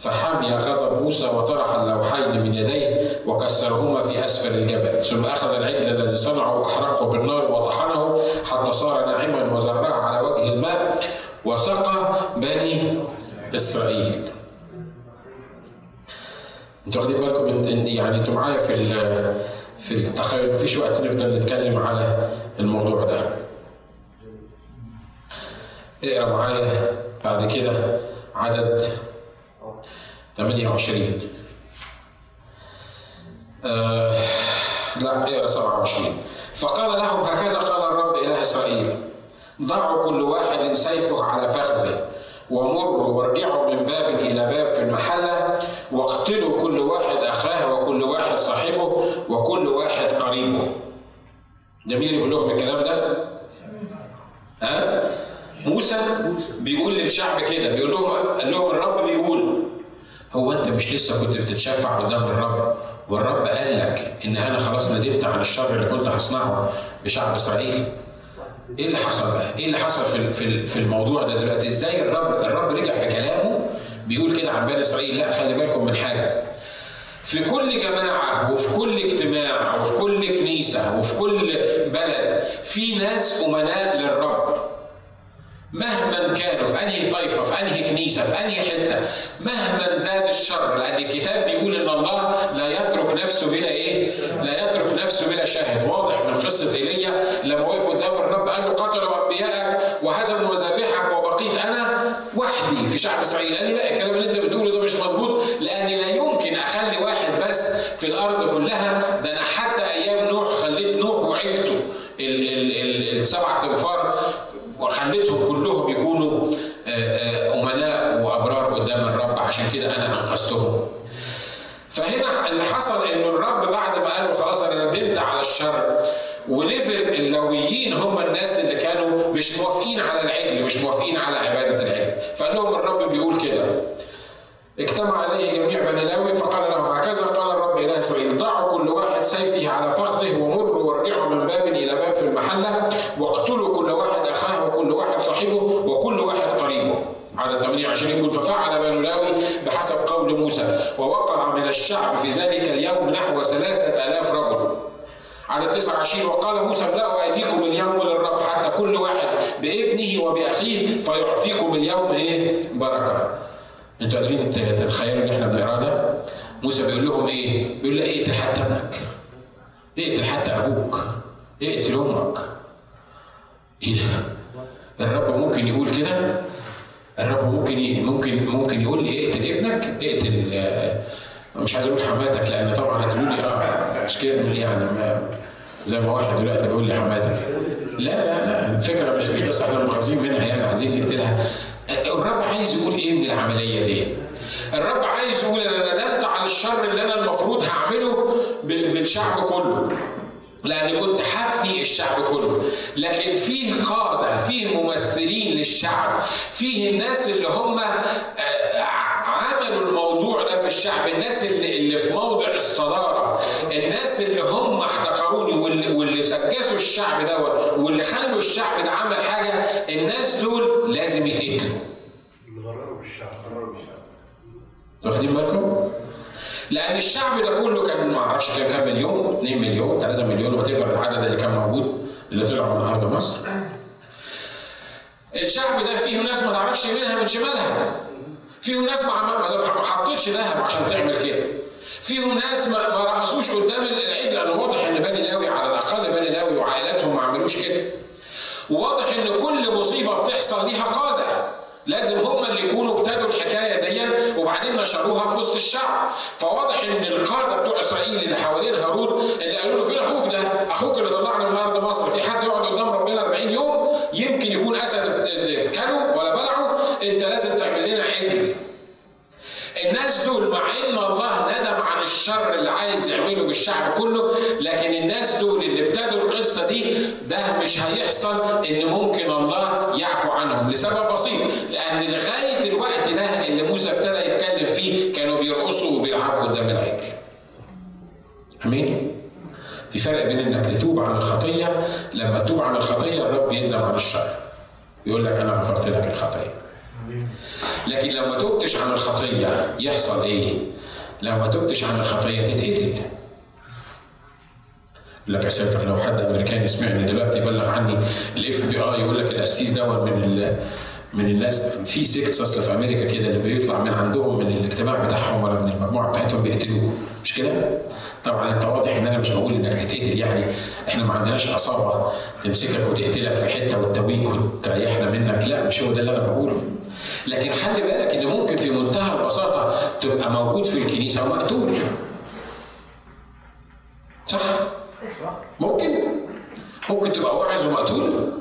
فحمي غضب موسى وطرح اللوحين من يديه وكسرهما في أسفل الجبل، ثم أخذ العجل الذي صنعه وأحرقه بالنار وطحنه حتى صار ناعما وزرعه على وجه الماء وسقى بني إسرائيل. انتوا واخدين بالكم ان يعني انتوا معايا في في التخيل، مفيش وقت نفضل نتكلم على الموضوع ده. اقرا معايا بعد كده عدد ثمانية وعشرين. آه لا اقرا سبعة وعشرين. فقال لهم هكذا قال الرب إله إسرائيل، ضعوا كل واحد سيفه على فخذه ومروا وارجعوا من باب إلى باب في المحلة واقتلوا كل واحد أخاه وكل واحد صاحبه وكل واحد قريبه. جميل يقول لهم الكلام ده؟ ها؟ موسى بيقول للشعب كده، بيقول لهم قال لهم الرب بيقول هو أنت مش لسه كنت بتتشفع قدام الرب والرب قال لك إن أنا خلاص ندمت عن الشر اللي كنت هصنعه بشعب إسرائيل؟ إيه اللي حصل بقى؟ إيه اللي حصل في في الموضوع ده دلوقتي؟ إزاي الرب الرب رجع في كلامه بيقول كده عن بني إسرائيل؟ لا خلي بالكم من حاجة، في كل جماعة وفي كل اجتماع وفي كل كنيسة وفي كل بلد في ناس أمناء للرب، مهما كانوا في أنهي طائفة في أنهي كنيسة في أنهي حتة، مهما زاد الشر، لأن الكتاب بيقول إن الله لا يترك نفسه بلا إيه؟ لا يترك نفسه بلا شاهد. واضح من قصة إيليا لما وقف قدام الرب قال له قتلوا أنبياءك وهدموا مذابحك وبقيت أنا وحدي في شعب إسرائيل. قال له لا الكلام اللي أنت بتقوله ده مش مظبوط، لأني لا يمكن أخلي واحد بس في الأرض كلها، ده أنا حتى أيام نوح خليت نوح وعيلته السبع تنفار وخليتهم كلهم يكونوا أمناء وأبرار قدام الرب، عشان كده أنا أنقذتهم. فهنا اللي حصل إنه الرب بعد ما قال له خلاص أنا ندمت على الشر، ونزل اللويين هم الناس اللي كانوا مش موافقين على العجل، مش موافقين على عبادة العجل، فقال لهم الرب بيقول كده اجتمع عليه جميع بني لاوي فقال لهم هكذا قال الرب إله إسرائيل، ضعوا كل واحد سيفه على فخذه ومروا وارجعوا من باب إلى باب في المحلة واقتلوا كل واحد أخاه وكل واحد صاحبه وكل واحد قريبه. على ثمانية وعشرين يقول ففعل بني لاوي بحسب قول موسى ووقع من الشعب في ذلك اليوم نحو ثلاثة آلاف رجل. على تسعة وعشرين وقال موسى املأوا أيديكم اليوم للرب حتى كل واحد بابنه وبأخيه فيعطيكم اليوم إيه؟ بركة. أنتوا قادرين تتخيلوا اللي إحنا بنقراه ده؟ موسى بيقول لهم إيه؟ بيقول له اقتل حتى ابنك، اقتل حتى أبوك، اقتل أمك. إيه ده؟ الرب ممكن يقول كده؟ الرب ممكن ممكن ممكن يقول لي اقتل ابنك، اقتل آه مش عايز اقول حماتك لان طبعا هتقول لي اه مش كده يعني زي ما واحد دلوقتي بيقول لي حماتك. لا لا لا الفكره مش بس احنا متخاذين منها يعني عايزين نقتلها. الرب عايز يقول ايه من العمليه دي؟ الرب عايز يقول انا ندمت على الشر اللي انا المفروض هعمله بالشعب كله، لأن كنت حفني الشعب كله، لكن فيه قادة، فيه ممثلين للشعب، فيه الناس اللي هم عملوا الموضوع ده في الشعب، الناس اللي, اللي في موضع الصدارة، الناس اللي هم احتقروني واللي, واللي سجسوا الشعب دوت واللي خلوا الشعب ده عمل حاجة، الناس دول لازم يتقتلوا. غرروا الشعب، غرروا الشعب. واخدين بالكم؟ لأن الشعب ده كله كان ما اعرفش كان كام مليون، مليونين، ثلاثة مليون، وتقدر العدد اللي كان موجود اللي طلعوا من أرض مصر. الشعب ده فيه ناس ما تعرفش يمينها من شمالها، فيهم ناس ما حطتش ذهب عشان تعمل كده، فيهم ناس ما رقصوش قدام العيد، لأنه واضح إن بني لاوي على الأقل بني لاوي وعائلاتهم ما عملوش كده. واضح إن كل مصيبة بتحصل ليها قادة، لازم هم اللي يكونوا ابتدوا الحكاية دي وبعدين نشروها في وسط الشعب. فواضح إن القادة بتوع إسرائيل اللي حوالين هارون اللي قالوا له فين أخوك ده؟ أخوك اللي طلعنا من أرض مصر، في حد يقعد قدام ربنا أربعين يوم؟ يمكن يكون أسد كانوا ولا بلعوا، أنت لازم تعمل لنا عجل. الناس دول مع ان الله ندم عن الشر اللي عايز يعمله بالشعب كله، لكن الناس دول اللي ابتدوا القصه دي ده مش هيحصل ان ممكن الله يعفو عنهم، لسبب بسيط، لان لغايه الوقت ده اللي موسى ابتدى يتكلم فيه كانوا بيرقصوا وبيلعبوا قدام العجل. امين؟ في فرق بين انك تتوب عن الخطيه، لما تتوب عن الخطيه الرب يندم عن الشر يقول لك انا غفرت لك الخطيه. لكن لو ما تبتش عن الخطية يحصل ايه؟ لو ما تبتش عن الخطية تتقتل. لك يا ساتر لو حد امريكاني سمعني دلوقتي بلغ عني الاف بي اي يقول لك القسيس دوت من من الناس في سكسس في امريكا كده اللي بيطلع من عندهم من الاجتماع بتاعهم ولا من المجموعه بتاعتهم بيقتلوه، مش كده؟ طبعا انت واضح ان انا مش بقول انك هتتقتل، يعني احنا ما عندناش عصابه تمسكك وتقتلك في حته وتداويك وتريحنا منك، لا مش هو ده اللي انا بقوله. لكن خلي بالك ان ممكن في منتهى البساطه تبقى موجود في الكنيسه ومقتول. صح؟ صح. ممكن؟ ممكن تبقى واعظ ومقتول؟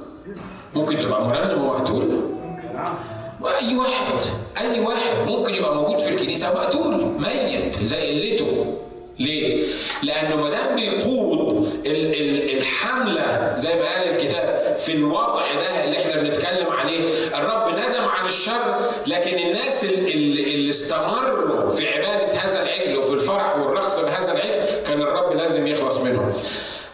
ممكن تبقى مرنم ومقتول؟ واي واحد، اي واحد ممكن يبقى موجود في الكنيسه مقتول ميت زي قلته. ليه؟ لانه ما دام بيقود ال ال الحمله زي ما قال الكتاب في الوضع ده اللي احنا بنتكلم عليه، الرب ندم عن الشر، لكن الناس اللي, اللي استمروا في عباده هذا العجل وفي الفرح والرقص بهذا العجل كان الرب لازم يخلص منهم.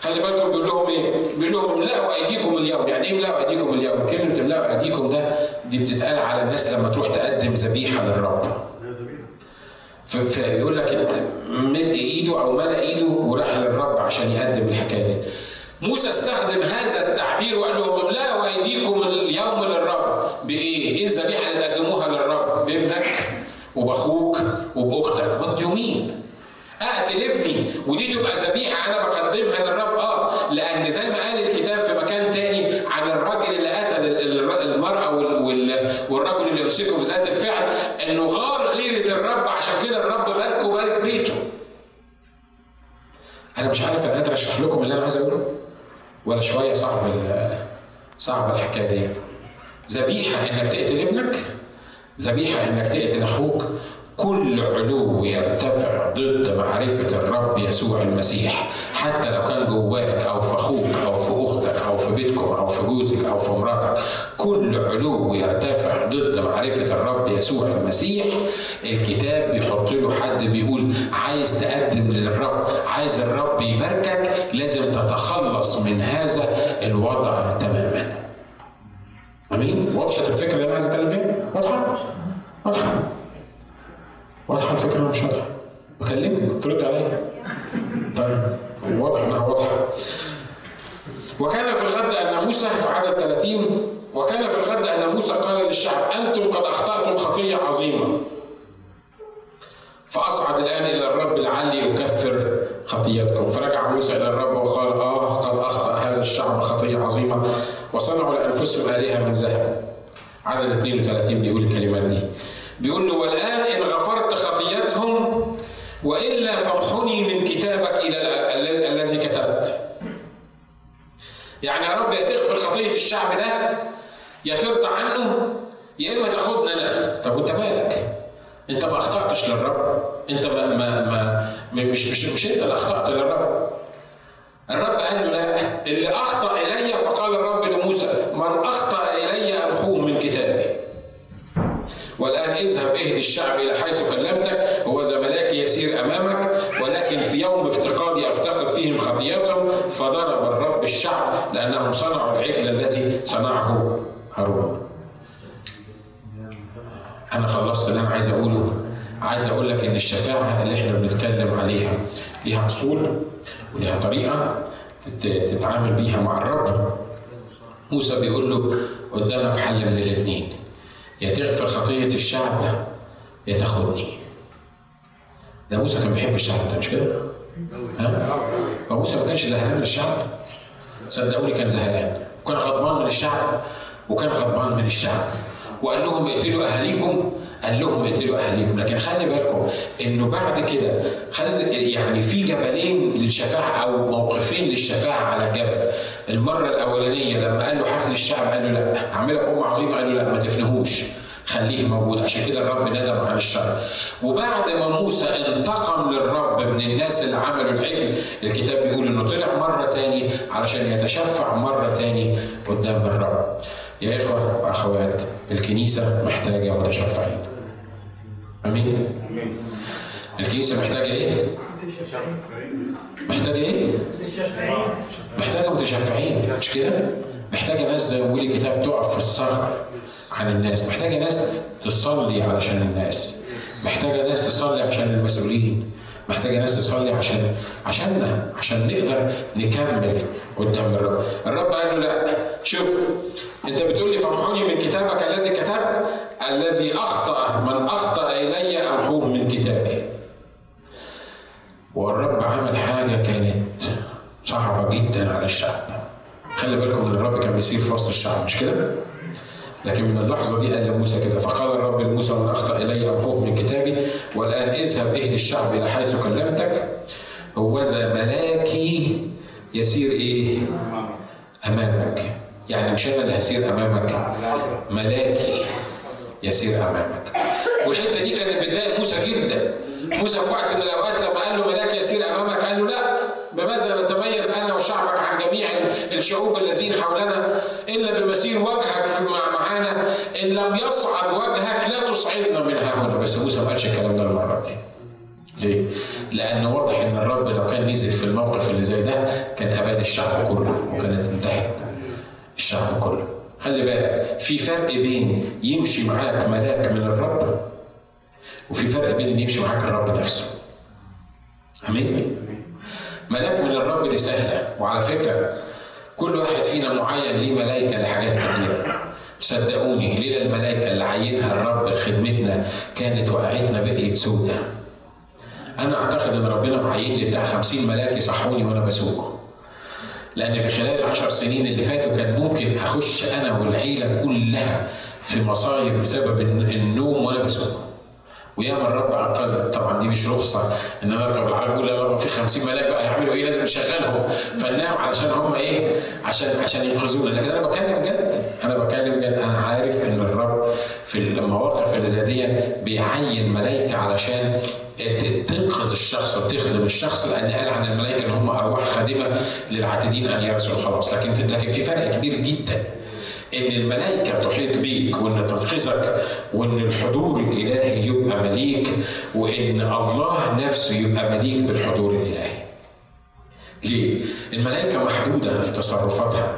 خلي بالكم بيقول لهم ايه؟ بيقول لهم املأوا ايديكم اليوم. يعني ايه املأوا ايديكم اليوم؟ كلمه املأوا ايديكم ده دي بتتقال على الناس لما تروح تقدم ذبيحه للرب. فيقول لك ملء ايده او ملأ ايده وراح للرب عشان يقدم الحكايه دي. موسى استخدم هذا التعبير وقال لهم املأوا ايديكم اليوم للرب. بايه؟ ايه الذبيحه اللي تقدموها للرب؟ بابنك وباخوك وباختك. وات يو مين؟ اقتل ابني ودي تبقى ذبيحه انا بقدمها للرب؟ اه، لان زي ما قال الكتاب في مكان تاني عن الراجل اللي قتل المراه والرجل اللي يمسكه في ذات الفعل انه غار غيره الرب، عشان كده الرب بارك وبارك بيته. انا مش عارف انا قادر اشرح لكم اللي انا عايز اقوله ولا شويه؟ صعب صعب الحكايه دي. ذبيحه انك تقتل ابنك، ذبيحه انك تقتل اخوك. كل علو يرتفع ضد معرفة الرب يسوع المسيح، حتى لو كان جواك أو في أخوك أو في أختك أو في بيتكم أو في جوزك أو في مراتك، كل علو يرتفع ضد معرفة الرب يسوع المسيح. الكتاب بيحط له حد بيقول عايز تقدم للرب، عايز الرب يباركك، لازم تتخلص من هذا الوضع تماما. أمين؟ وضحت الفكرة اللي أنا عايز أتكلم فيها؟ واضحة؟ واضحة؟ واضحه الفكره مش واضحه؟ بكلمك ترد عليا. طيب واضح انها واضحه. وكان في الغد ان موسى في عدد ثلاثين وكان في الغد ان موسى قال للشعب انتم قد اخطاتم خطيه عظيمه، فاصعد الان الى الرب لعلي اكفر خطيتكم. فرجع موسى الى الرب وقال اه قد اخطا هذا الشعب خطيه عظيمه وصنعوا لانفسهم الهه من ذهب. عدد اثنين وثلاثين بيقول الكلمات دي، بيقول له والآن إن غفرت خطيتهم وإلا فامحني من كتابك إلى الذي كتبت. يعني يا رب يا تغفر خطية الشعب ده يا ترضى عنه يا إما تاخدنا أنا. طب وأنت مالك؟ أنت ما أخطأتش للرب، أنت ما ما ما مش مش مش أنت اللي أخطأت للرب. الرب قال له لا، اللي أخطأ إلي، فقال الرب لموسى من أخطأ إلي أمحوه من كتابي. والآن اذهب اهدي الشعب إلى حيث كلمتك، هو زملائي فيهم خطيئتهم فضرب الرب الشعب لأنهم صنعوا العجل الذي صنعه هارون. أنا خلصت اللي أنا عايز أقوله. عايز أقول لك إن الشفاعة اللي إحنا بنتكلم عليها ليها أصول وليها طريقة تتعامل بيها مع الرب. موسى بيقول له قدامك حل من الاثنين، يا تغفر خطية الشعب ده يا تاخدني. ده موسى كان بيحب الشعب ده مش كده؟ ها؟ هو موسى ما كانش زهقان من الشعب؟ صدقوني كان زهقان، وكان غضبان من الشعب، وكان غضبان من الشعب. وقال لهم اقتلوا اهاليكم، قال لهم اقتلوا اهاليكم، لكن خلي بالكم انه بعد كده خلي يعني في جبلين للشفاعه او موقفين للشفاعه على الجبل. المره الاولانيه لما قال له حفن الشعب قال له لا، اعملها بقوه عظيمه قال له لا ما تفنهوش، خليه موجود، عشان كده الرب ندم عن الشر. وبعد ما موسى انتقم للرب من الناس اللي عملوا العجل، الكتاب بيقول انه طلع مره ثاني علشان يتشفع مره ثاني قدام الرب. يا إخوة وأخوات، الكنيسة محتاجة متشفعين. أمين؟ أمين. الكنيسة محتاجة إيه؟ متشفعين. محتاجة إيه؟ متشفعين. محتاجة متشفعين، مش كده؟ محتاجة ناس زي ما بيقول الكتاب تقف في الصخر عن الناس، محتاجة ناس تصلي علشان الناس، محتاجة ناس تصلي عشان المسؤولين، محتاجة ناس تصلي عشان عشاننا، عشان نقدر نكمل قدام الرب. الرب قال له لا، شوف انت بتقول لي فامحوني من كتابك الذي كتبت، الذي اخطأ من اخطأ الي امحوه من كتابي. والرب عمل حاجه كانت صعبه جدا على الشعب. خلي بالكم ان الرب كان بيصير في وسط الشعب مش كده؟ لكن من اللحظه دي قال لموسى كده، فقال الرب لموسى من اخطأ الي امحوه من كتابي، والان اذهب اهد الشعب الى حيث كلمتك، هوذا ملاكي يسير ايه؟ امامك. يعني مش انا اللي هسير امامك، ملاكي يسير امامك. والحته دي كانت بتضايق موسى جدا. موسى في وقت من الاوقات لما قال له ملاكي يسير امامك قال له لا، بماذا نتميز انا وشعبك عن جميع الشعوب الذين حولنا الا بمسير وجهك معانا، ان لم يصعد وجهك لا تصعدنا من ها هنا. بس موسى ما قالش الكلام ده المره دي. ليه؟ لأن واضح إن الرب لو كان نزل في الموقف اللي زي ده كان هبان الشعب كله وكانت انتهت الشعب كله. خلي بالك في فرق بين يمشي معاك ملاك من الرب وفي فرق بين إن يمشي معاك الرب نفسه. أمين؟ ملاك من الرب دي سهلة، وعلى فكرة كل واحد فينا معين ليه ملايكة لحاجات كتير. صدقوني ليلة الملايكة اللي عينها الرب لخدمتنا كانت وقعتنا بقيت سودة. أنا أعتقد إن ربنا معين لي بتاع خمسين ملاك يصحوني وأنا بسوق. لأن في خلال العشر سنين اللي فاتوا كان ممكن أخش أنا والعيلة كلها في مصايب بسبب النوم وأنا بسوق. وياما الرب عقزت. طبعًا دي مش رخصة إن أنا أركب العربية أقول يا رب في خمسين ملاك بقى هيعملوا إيه، لازم نشغلهم فننام علشان هم إيه؟ عشان عشان ينقذونا. لكن أنا بكلم جد، أنا بكلم جد، أنا عارف إن الرب في المواقف اللي زي دي بيعين ملايكة علشان تنقذ الشخص وتخدم الشخص، لان قال عن الملائكه ان هم ارواح خادمه للعاتدين ان يرثوا الخلاص. لكن لكن في فرق كبير جدا ان الملائكه تحيط بيك وان تنقذك وان الحضور الالهي يبقى مليك وان الله نفسه يبقى مليك بالحضور الالهي. ليه؟ الملائكه محدوده في تصرفاتها.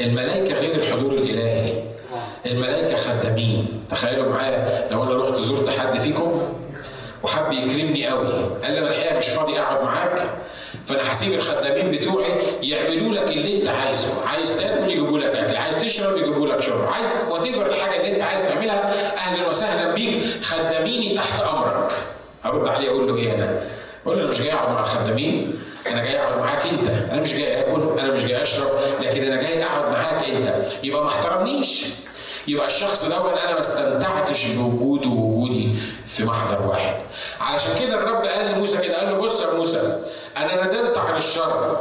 الملائكه غير الحضور الالهي. الملائكه خدامين. تخيلوا معايا لو انا رحت زرت حد فيكم وحب يكرمني قوي قال لي انا الحقيقه مش فاضي اقعد معاك، فانا هسيب الخدامين بتوعي يعملوا لك اللي انت عايزه. عايز تاكل يجيبوا لك اكل، عايز تشرب يجيبوا لك شرب، عايز واتيفر الحاجه اللي انت عايز تعملها اهلا وسهلا بيك، خداميني تحت امرك. ارد عليه اقول له ايه؟ انا اقول له انا مش جاي اقعد مع الخدامين، انا جاي اقعد معاك انت. انا مش جاي اكل، انا مش جاي اشرب، لكن انا جاي اقعد معاك انت. يبقى ما احترمنيش، يبقى الشخص دوت انا ما استمتعتش بوجوده ووجودي في محضر واحد. علشان كده الرب قال لموسى كده، قال له بص يا موسى انا ندمت عن الشر.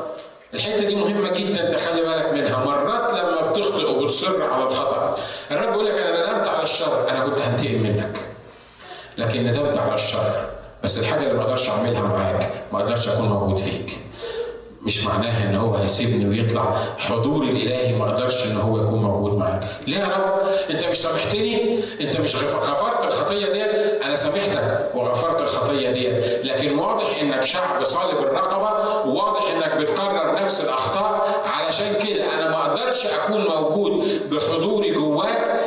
الحته دي مهمه جدا تخلي بالك منها. مرات لما بتخطئ وبتصر على الخطا الرب يقول لك انا ندمت على الشر، انا كنت هنتقم منك لكن ندمت على الشر، بس الحاجه اللي ما اقدرش اعملها معاك ما اقدرش اكون موجود فيك. مش معناها ان هو هيسيبني ويطلع، حضور الالهي ما اقدرش ان هو يكون موجود معاك. ليه يا رب؟ انت مش سامحتني، انت مش غفرت الخطيه دي. انا سامحتك وغفرت الخطيه دي، لكن واضح انك شعب صالب الرقبه، وواضح انك بتكرر نفس الاخطاء. علشان كده انا ما اقدرش اكون موجود بحضوري جواك،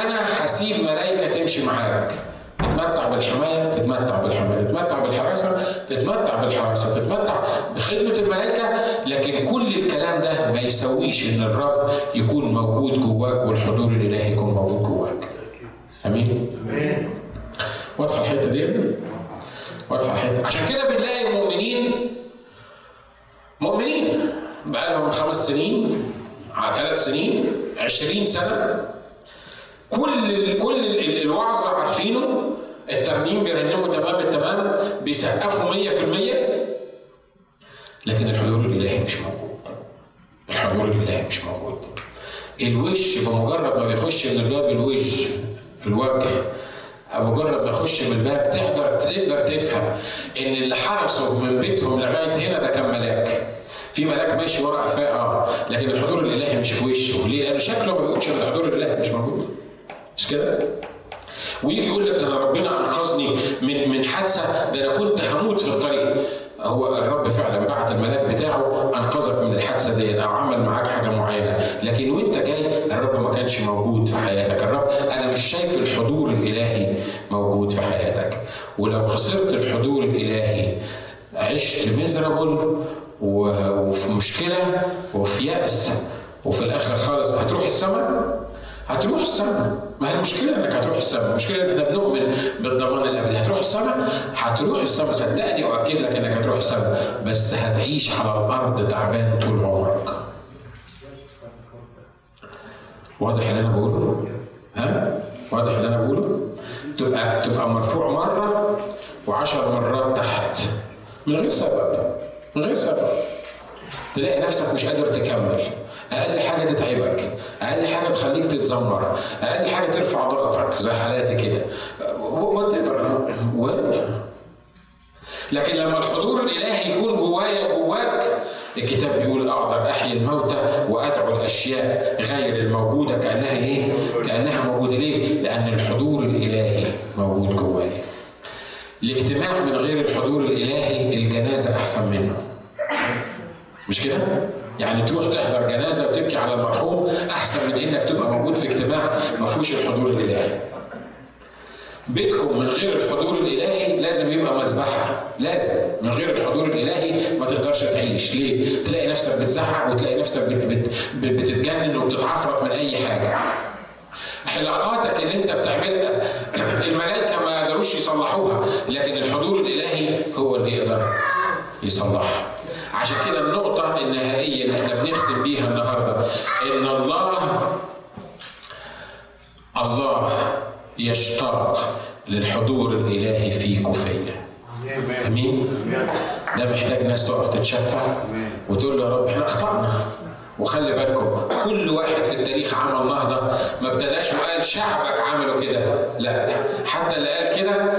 انا هسيب ملائكه تمشي معاك. تتمتع بالحمايه، تتمتع بالحمايه، تتمتع بالحراسه، تتمتع بالحراسه، تتمتع بخدمه الملائكه، لكن كل الكلام ده ما يسويش ان الرب يكون موجود جواك والحضور الالهي يكون موجود جواك. امين؟ امين. واضحه الحته دي؟ واضحه الحته. عشان كده بنلاقي مؤمنين مؤمنين بقالهم خمس سنين، ثلاث سنين، عشرين سنه، كل كل الوعظ عارفينه، الترنيم بيرنموا تمام التمام، بيسقفوا مية في المية، لكن الحضور الالهي مش موجود. الحضور الالهي مش موجود. الوش بمجرد ما بيخش من الباب، الوجه الوجه بمجرد ما يخش من الباب تقدر تقدر تفهم ان اللي حرسوا من بيتهم لغايه هنا ده كان ملاك. في ملاك ماشي ورا قفاه، اه لكن الحضور الالهي مش في وشه. ليه؟ لانه شكله ما بيقولش ان الحضور الالهي مش موجود. مش كده؟ ويجي يقول لك ده انا ربنا انقذني من من حادثه، ده انا كنت هموت في الطريق. هو الرب فعلا بعت الملاك بتاعه انقذك من الحادثه دي او عمل معاك حاجه معينه، لكن وانت جاي الرب ما كانش موجود في حياتك. الرب انا مش شايف الحضور الالهي موجود في حياتك، ولو خسرت الحضور الالهي عشت مزربل وفي مشكله وفي يأس، وفي الاخر خالص هتروح السماء. هتروح السماء، ما هي المشكلة انك هتروح السماء، المشكلة اننا بنؤمن بالضمان الابدي، هتروح السماء، هتروح السماء، صدقني واكد لك انك هتروح السماء، بس هتعيش على الارض تعبان طول عمرك. واضح اللي انا بقوله؟ ها؟ واضح اللي انا بقوله؟ تبقى تبقى مرفوع مرة وعشر مرات تحت من غير سبب، من غير سبب. تلاقي نفسك مش قادر تكمل، اقل حاجه تتعبك، اقل حاجه تخليك تتذمر، اقل حاجه ترفع ضغطك زي حالاتي كده، لكن لما الحضور الالهي يكون جوايا وجواك، الكتاب بيقول اقدر احيي الموتى وادعو الاشياء غير الموجوده كانها ايه؟ كانها موجوده. ليه؟ لان الحضور الالهي موجود جوايا. الاجتماع من غير الحضور الالهي الجنازه احسن منه. مش كده؟ يعني تروح تحضر جنازه وتبكي على المرحوم احسن من انك تبقى موجود في اجتماع ما فيهوش الحضور الالهي. بيتكم من غير الحضور الالهي لازم يبقى مذبحه، لازم. من غير الحضور الالهي ما تقدرش تعيش. ليه؟ تلاقي نفسك بتزعق وتلاقي نفسك بت بت بتتجنن وبتتعفرت من اي حاجه. حلقاتك اللي انت بتعملها الملائكه ما قدروش يصلحوها، لكن الحضور الالهي هو اللي يقدر يصلحها. عشان كده النقطة النهائية اللي احنا بنختم بيها النهارده ان الله الله يشتاق للحضور الالهي فيك وفيا. امين؟ ده محتاج ناس تقف تتشفع وتقول له يا رب احنا اخطأنا. وخلي بالكم كل واحد في التاريخ عمل نهضة ما ابتداش وقال شعبك عملوا كده، لا، حتى اللي قال كده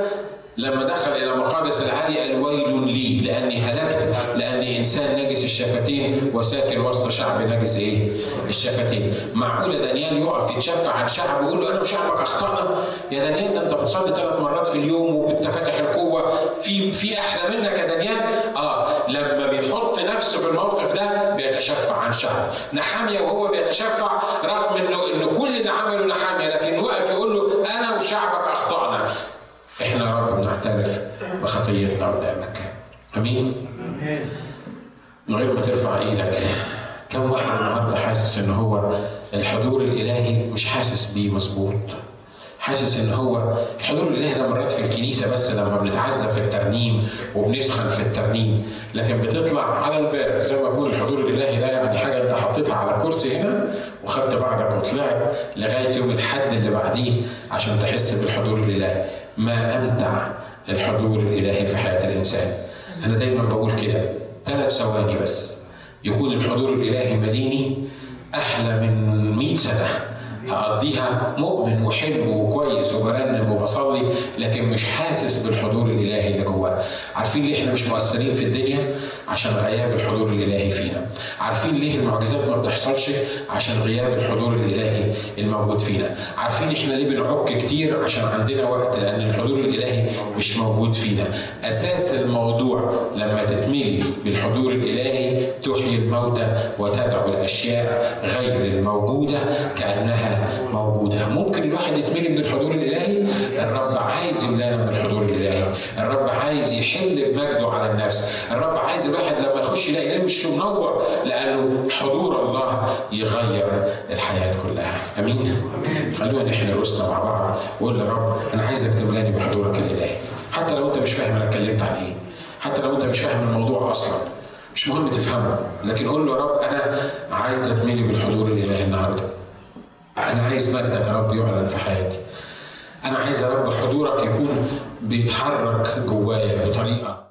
لما دخل إلى مقادس العالي قال ويل لي لأني هلكت لأني إنسان نجس الشفتين وساكن وسط شعب نجس إيه؟ الشفتين. معقولة دانيال يقف يتشفع عن شعب ويقول له أنا وشعبك أخطأنا؟ يا دانيال ده أنت بتصلي ثلاث مرات في اليوم وبتفتح القوة، في في أحلى منك يا دانيال؟ آه لما بيحط نفسه في الموقف ده بيتشفع عن شعب. نحاميا وهو بيتشفع رغم إنه إنه كل اللي عمله نحاميا، لكن وقف يقول له أنا وشعبك أخطأنا. احنا يا رب بنعترف بخطيتنا قدامك. امين؟ امين. من غير ما ترفع ايدك، كم واحد النهارده حاسس ان هو الحضور الالهي مش حاسس بيه مظبوط؟ حاسس ان هو الحضور الالهي ده مرات في الكنيسه بس لما بنتعزى في الترنيم وبنسخن في الترنيم، لكن بتطلع على الباب زي ما بقول الحضور الالهي ده يعني حاجه انت حطيتها على كرسي هنا وخدت بعضك وطلعت لغايه يوم الحد اللي بعديه عشان تحس بالحضور الالهي. ما امتع الحضور الالهي في حياه الانسان. انا دايما بقول كده ثلاث ثواني بس يكون الحضور الالهي مديني احلى من مئة سنه هقضيها مؤمن وحلو وكويس وبرنم وبصلي لكن مش حاسس بالحضور الالهي اللي جواه. عارفين ليه احنا مش مؤثرين في الدنيا؟ عشان غياب الحضور الالهي فينا. عارفين ليه المعجزات ما بتحصلش؟ عشان غياب الحضور الالهي الموجود فينا. عارفين احنا ليه بنعك كتير؟ عشان عندنا وقت، لان الحضور الالهي مش موجود فينا. اساس الموضوع لما تتملي بالحضور الالهي الموتى وتدعو الأشياء غير الموجودة كأنها موجودة. ممكن الواحد يتملي من الحضور الإلهي. الرب عايز يملانا من الحضور الإلهي. الرب عايز يحل بمجده على النفس. الرب عايز الواحد لما يخش يلاقي نفسه مش منور، لأنه حضور الله يغير الحياة كلها. أمين. خلونا احنا رؤوسنا مع بعض وقول للرب أنا عايزك تملاني بحضورك الإلهي، حتى لو أنت مش فاهم أنا اتكلمت عن إيه، حتى لو أنت مش فاهم الموضوع أصلاً، مش مهم تفهمه، لكن قول له يا رب أنا عايز أتملي بالحضور الإلهي النهارده. أنا عايز مجدك يا رب يعلن في حياتي. أنا عايز يا رب حضورك يكون بيتحرك جوايا بطريقة